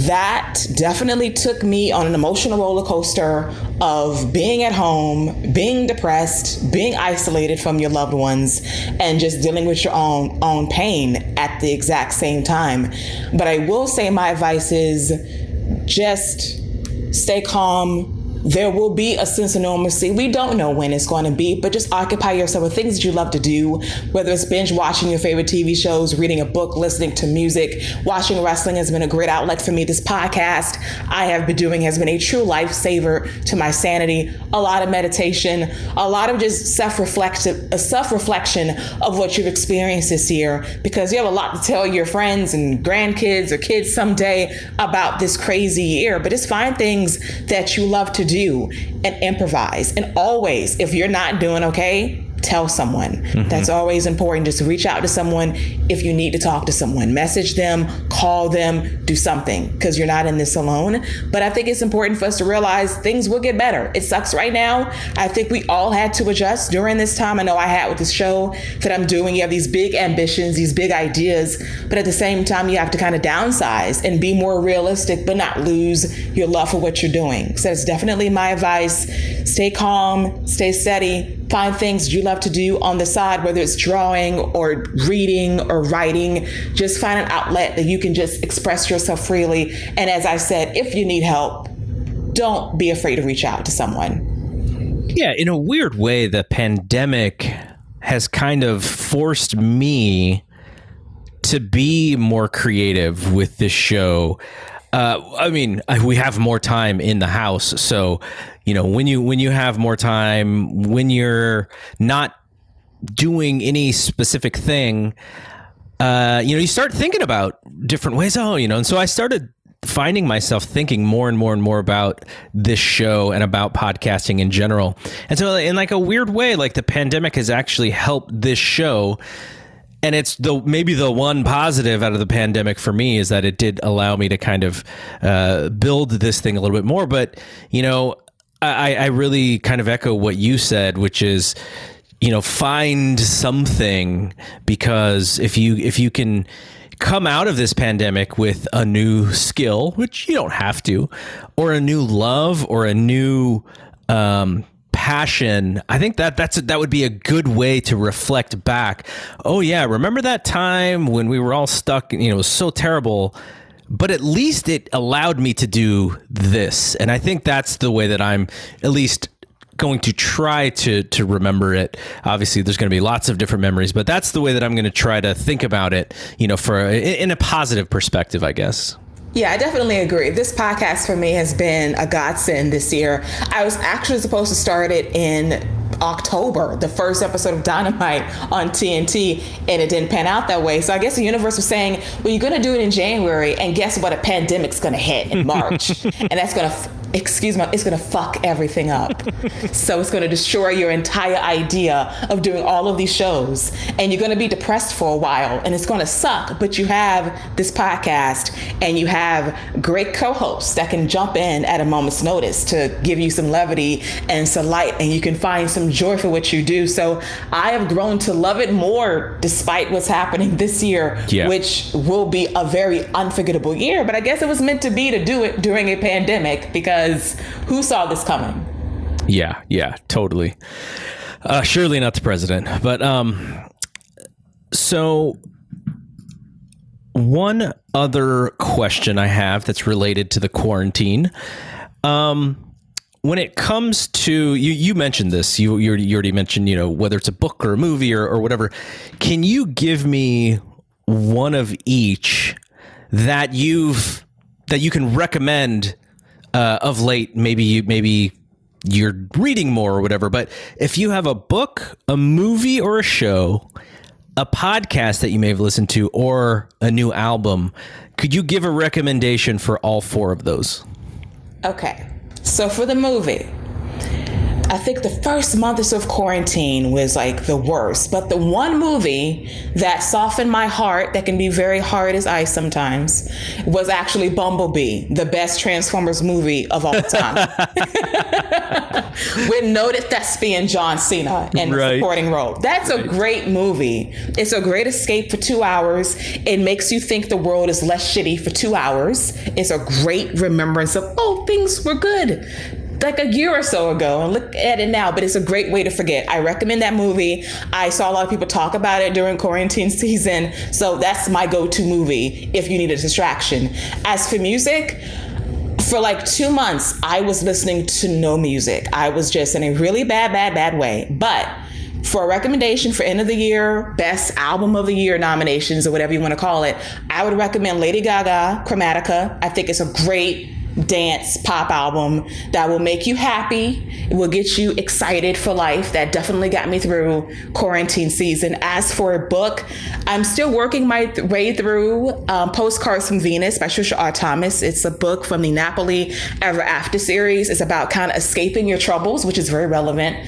that definitely took me on an emotional roller coaster of being at home, being depressed, being isolated from your loved ones, and just dealing with your own pain at the exact same time. But I will say my advice is just stay calm. There will be a sense of normalcy. We don't know when it's going to be, but just occupy yourself with things that you love to do, whether it's binge watching your favorite TV shows, reading a book, listening to music. Watching wrestling has been a great outlet for me. This podcast I have been doing has been a true lifesaver to my sanity. A lot of meditation, a lot of just self-reflection of what you've experienced this year, because you have a lot to tell your friends and grandkids or kids someday about this crazy year. But just find things that you love to do and improvise. And always, if you're not doing okay, tell someone. Mm-hmm. That's always important. Just reach out to someone if you need to talk to someone. Message them, call them, do something, because you're not in this alone. But I think it's important for us to realize things will get better. It sucks right now. I think we all had to adjust during this time. I know I had with this show that I'm doing. You have these big ambitions, these big ideas, but at the same time, you have to kind of downsize and be more realistic, but not lose your love for what you're doing. So it's definitely my advice. Stay calm, stay steady. Find things you love to do on the side, whether it's drawing or reading or writing. Just find an outlet that you can just express yourself freely. And as I said, if you need help, don't be afraid to reach out to someone. Yeah, in a weird way, the pandemic has kind of forced me to be more creative with this show. I mean, we have more time in the house, so you know, when you have more time, when you're not doing any specific thing, you know, you start thinking about different ways. Oh, you know, and so I started finding myself thinking more and more and more about this show and about podcasting in general. And so, in like a weird way, like the pandemic has actually helped this show. And it's maybe the one positive out of the pandemic for me is that it did allow me to kind of build this thing a little bit more. But, you know, I really kind of echo what you said, which is, you know, find something, because if you can come out of this pandemic with a new skill, which you don't have to, or a new love or a new passion, I think that would be a good way to reflect back. Oh yeah, remember that time when we were all stuck? You know, it was so terrible, but at least it allowed me to do this. And I think that's the way that I'm at least going to try to remember it. Obviously, there's going to be lots of different memories, but that's the way that I'm going to try to think about it. You know, for in a positive perspective, I guess. Yeah, I definitely agree. This podcast for me has been a godsend this year. I was actually supposed to start it in October, the first episode of Dynamite on TNT, and it didn't pan out that way. So I guess the universe was saying, well, you're going to do it in January, and guess what? A pandemic's going to hit in March, and that's going to, it's going to fuck everything up. So it's going to destroy your entire idea of doing all of these shows, and you're going to be depressed for a while, and it's going to suck, but you have this podcast, and you have great co-hosts that can jump in at a moment's notice to give you some levity and some light, and you can find some joy for what you do. So I have grown to love it more despite what's happening this year, yeah, which will be a very unforgettable year. But I guess it was meant to be to do it during a pandemic, because who saw this coming? Yeah, yeah, totally. Surely not the president. But so one other question I have that's related to the quarantine. When it comes to, you mentioned this, you already mentioned, you know, whether it's a book or a movie or whatever, can you give me one of each that you can recommend of late? Maybe you're reading more or whatever, but if you have a book, a movie or a show, a podcast that you may have listened to, or a new album, could you give a recommendation for all four of those? Okay. So for the movie, I think the first month or so of quarantine was like the worst, but the one movie that softened my heart, that can be very hard as ice sometimes, was actually Bumblebee, the best Transformers movie of all time. With noted thespian John Cena in the supporting role. That's a great movie. It's a great escape for 2 hours. It makes you think the world is less shitty for 2 hours. It's a great remembrance of, oh, things were good like a year or so ago, and look at it now, but it's a great way to forget. I recommend that movie. I saw a lot of people talk about it during quarantine season, so that's my go-to movie if you need a distraction. As for music, for like 2 months, I was listening to no music. I was just in a really bad way. But for a recommendation for end of the year, best album of the year nominations or whatever you want to call it, I would recommend Lady Gaga, Chromatica. I think it's a great dance pop album that will make you happy. It will get you excited for life. That definitely got me through quarantine season. As for a book, I'm still working my way through Postcards from Venus by Trisha R. Thomas. It's a book from the Napoli Ever After series. It's about kind of escaping your troubles, which is very relevant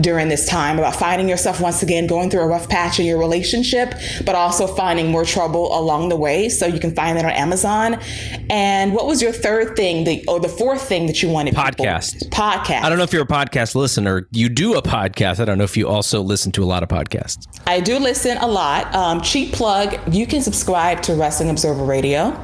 during this time, about finding yourself once again going through a rough patch in your relationship, but also finding more trouble along the way. So you can find that on Amazon. And what was your third thing? The fourth thing that you wanted? Podcast. I don't know if you're a podcast listener. You do a podcast. I don't know if you also listen to a lot of podcasts. I do listen a lot. Cheap plug, you can subscribe to Wrestling Observer Radio.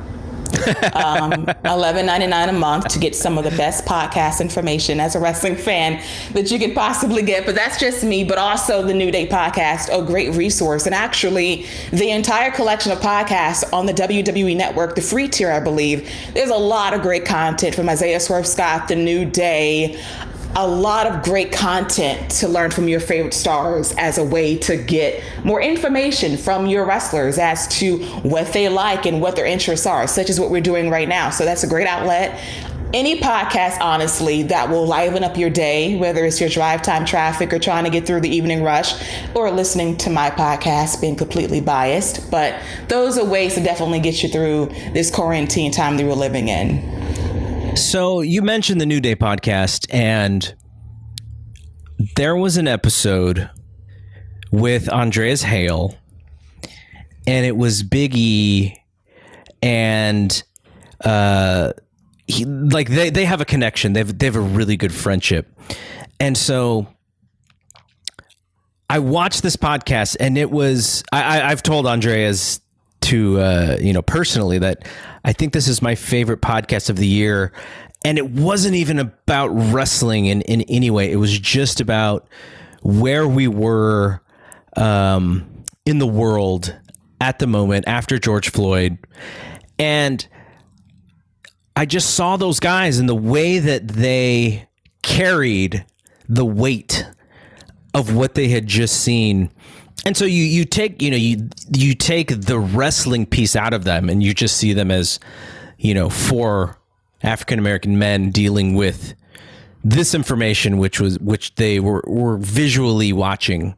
$11.99 a month to get some of the best podcast information as a wrestling fan that you could possibly get. But that's just me. But also the New Day podcast, a great resource. And actually, the entire collection of podcasts on the WWE Network, the free tier, I believe, there's a lot of great content from Isaiah Swerve Scott, the New Day. A lot of great content to learn from your favorite stars as a way to get more information from your wrestlers as to what they like and what their interests are, such as what we're doing right now. So that's a great outlet. Any podcast, honestly, that will liven up your day, whether it's your drive time traffic or trying to get through the evening rush or listening to my podcast, being completely biased. But those are ways to definitely get you through this quarantine time that we're living in. So you mentioned the New Day podcast, and there was an episode with Andreas Hale, and it was Big E, and they have a connection. They have a really good friendship, and so I watched this podcast, and it was I've told Andreas to personally that I think this is my favorite podcast of the year, and it wasn't even about wrestling in any way. It was just about where we were in the world at the moment after George Floyd, and I just saw those guys and the way that they carried the weight of what they had just seen. And so you take the wrestling piece out of them, and you just see them as, four African American men dealing with this information, which they were visually watching,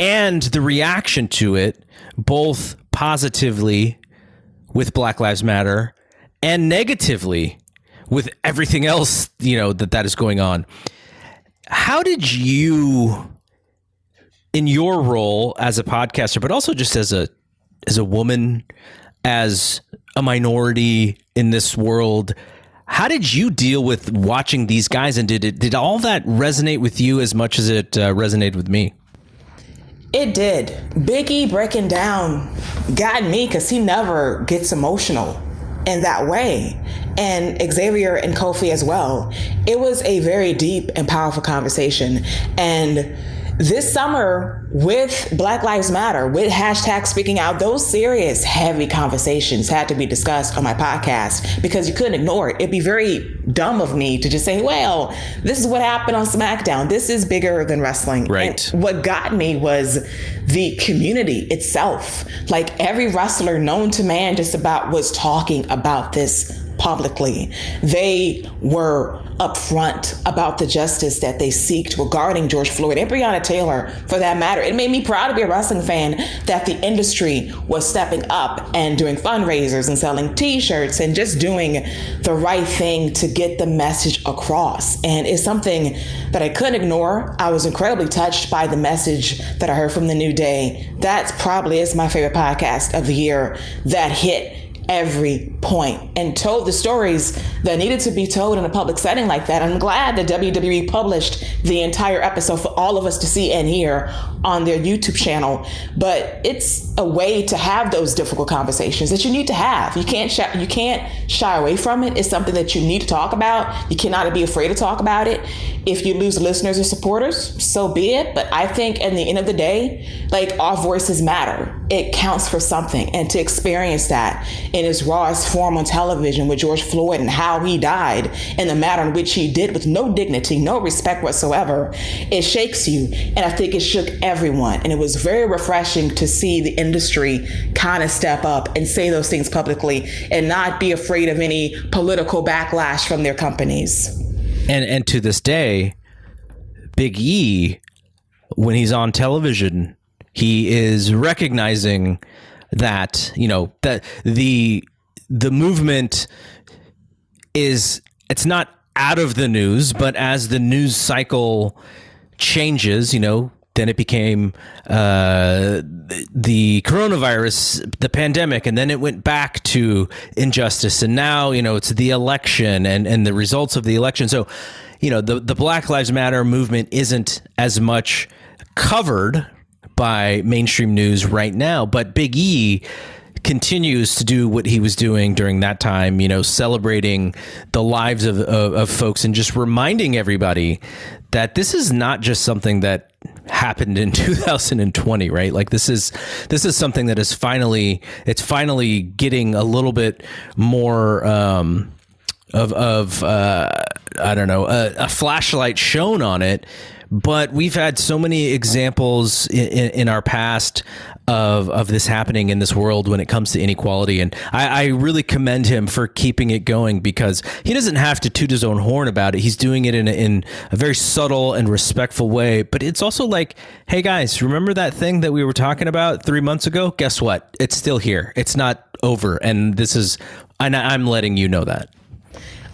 and the reaction to it, both positively with Black Lives Matter and negatively with everything else, that is going on. How did you, in your role as a podcaster, but also just as a woman, as a minority in this world, how did you deal with watching these guys? And did all that resonate with you as much as it resonated with me? It did. Big E breaking down got me because he never gets emotional in that way. And Xavier and Kofi as well. It was a very deep and powerful conversation. And this summer, with Black Lives Matter, with hashtag speaking out, those serious, heavy conversations had to be discussed on my podcast because you couldn't ignore it. It'd be very dumb of me to just say, well, this is what happened on SmackDown. This is bigger than wrestling. Right. And what got me was the community itself. Like every wrestler known to man just about was talking about this publicly. They were upfront about the justice that they seeked regarding George Floyd and Breonna Taylor, for that matter. It made me proud to be a wrestling fan that the industry was stepping up and doing fundraisers and selling T-shirts and just doing the right thing to get the message across. And it's something that I couldn't ignore. I was incredibly touched by the message that I heard from The New Day. That's probably is my favorite podcast of the year, that hit every point and told the stories that needed to be told in a public setting like that. I'm glad that WWE published the entire episode for all of us to see and hear on their YouTube channel. But it's a way to have those difficult conversations that you need to have. You can't shy away from it. It's something that you need to talk about. You cannot be afraid to talk about it. If you lose listeners or supporters, so be it. But I think at the end of the day, like, our voices matter. It counts for something. And to experience that in its rawest form on television with George Floyd and how he died and the manner in which he did, with no dignity, no respect whatsoever, it shakes you. And I think it shook everyone. And it was very refreshing to see the industry kind of step up and say those things publicly and not be afraid of any political backlash from their companies. And to this day, Big E, when he's on television, he is recognizing that, you know, that the movement is, it's not out of the news, but as the news cycle changes, you know, then it became the coronavirus, the pandemic, and then it went back to injustice. And now, you know, it's the election and the results of the election. So, you know, the Black Lives Matter movement isn't as much covered by mainstream news right now, but Big E continues to do what he was doing during that time, you know, celebrating the lives of folks and just reminding everybody that this is not just something that happened in 2020, right? Like, this is something that is finally getting a little bit more a flashlight shown on it. But we've had so many examples in our past of this happening in this world when it comes to inequality. And I really commend him for keeping it going, because he doesn't have to toot his own horn about it. He's doing it in a very subtle and respectful way. But it's also like, hey, guys, remember that thing that we were talking about 3 months ago? Guess what? It's still here. It's not over. And this is, and I'm letting you know that.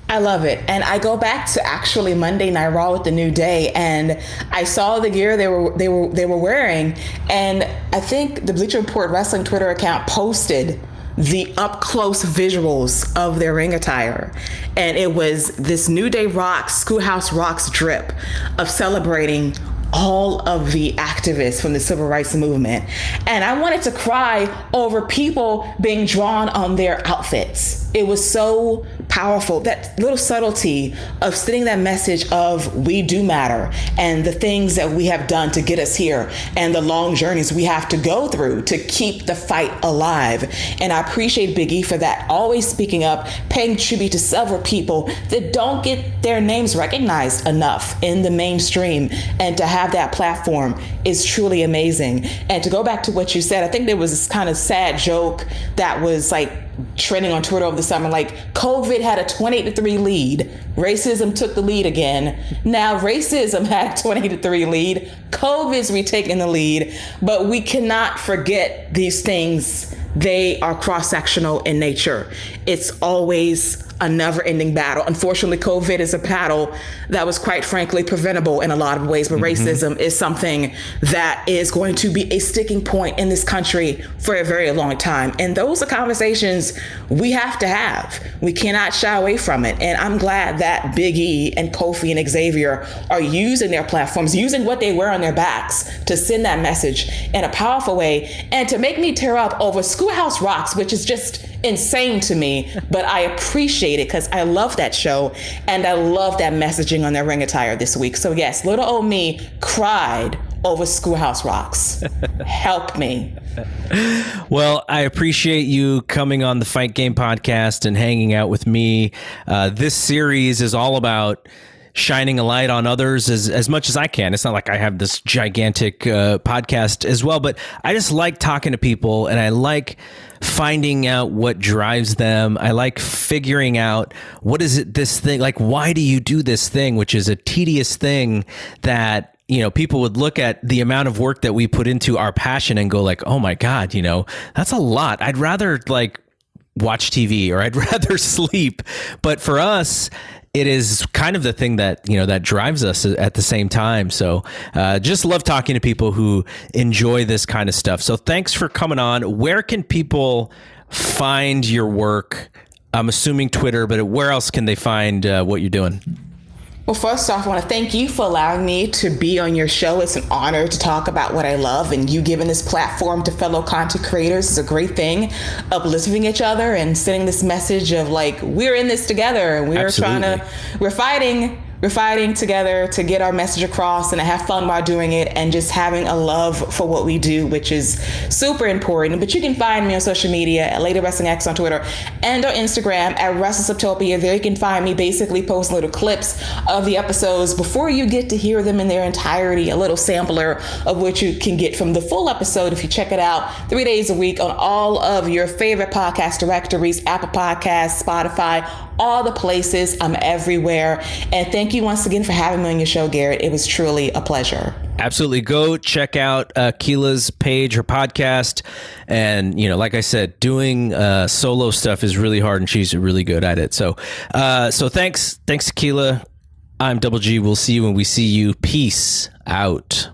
I love it. And I go back to actually Monday Night Raw with the New Day, and I saw the gear they were wearing, and I think the Bleacher Report Wrestling Twitter account posted the up close visuals of their ring attire. And it was this New Day Rocks, Schoolhouse Rocks drip of celebrating all of the activists from the civil rights movement. And I wanted to cry over people being drawn on their outfits. It was so powerful, that little subtlety of sending that message of we do matter and the things that we have done to get us here and the long journeys we have to go through to keep the fight alive. And I appreciate Big E for that, always speaking up, paying tribute to several people that don't get their names recognized enough in the mainstream, and to have that platform is truly amazing. And to go back to what you said, I think there was this kind of sad joke that was like trending on Twitter over the summer, like COVID had a 28-3 lead, racism took the lead again. Now racism had a 28-3 lead, COVID's retaking the lead, but we cannot forget these things. They are cross-sectional in nature. It's always a never-ending battle. Unfortunately, COVID is a battle that was quite frankly preventable in a lot of ways, but racism is something that is going to be a sticking point in this country for a very long time. And those are conversations we have to have. We cannot shy away from it. And I'm glad that Big E and Kofi and Xavier are using their platforms, using what they wear on their backs to send that message in a powerful way, and to make me tear up over Schoolhouse Rocks, which is just insane to me, but I appreciate it because I love that show and I love that messaging on their ring attire this week. So yes, little old me cried over Schoolhouse Rocks. Help me. Well, I appreciate you coming on the Fight Game podcast and hanging out with me. This series is all about shining a light on others as much as I can. It's not like I have this gigantic podcast as well, but I just like talking to people and I like finding out what drives them. I like figuring out what is it, this thing, like, why do you do this thing, which is a tedious thing that, you know, people would look at the amount of work that we put into our passion and go like, oh my God, you know, that's a lot. I'd rather like watch TV or I'd rather sleep. But for us, it is kind of the thing that, you know, that drives us at the same time. So just love talking to people who enjoy this kind of stuff. So thanks for coming on. Where can people find your work? I'm assuming Twitter, but where else can they find what you're doing? Well, first off, I want to thank you for allowing me to be on your show. It's an honor to talk about what I love, and you giving this platform to fellow content creators is a great thing. Uplifting each other and sending this message of like, we're in this together and we're we're fighting together to get our message across and to have fun while doing it and just having a love for what we do, which is super important. But you can find me on social media at Lady Wrestling X on Twitter and on Instagram at WrestlingSubtopia. There you can find me basically posting little clips of the episodes before you get to hear them in their entirety, a little sampler of what you can get from the full episode if you check it out 3 days a week on all of your favorite podcast directories, Apple Podcasts, Spotify, all the places. I'm everywhere. And thank you once again for having me on your show, Garrett. It was truly a pleasure. Absolutely. Go check out Keila's page, her podcast. And, you know, like I said, doing solo stuff is really hard and she's really good at it. So so thanks. Thanks, Keila. I'm Double G. We'll see you when we see you. Peace out.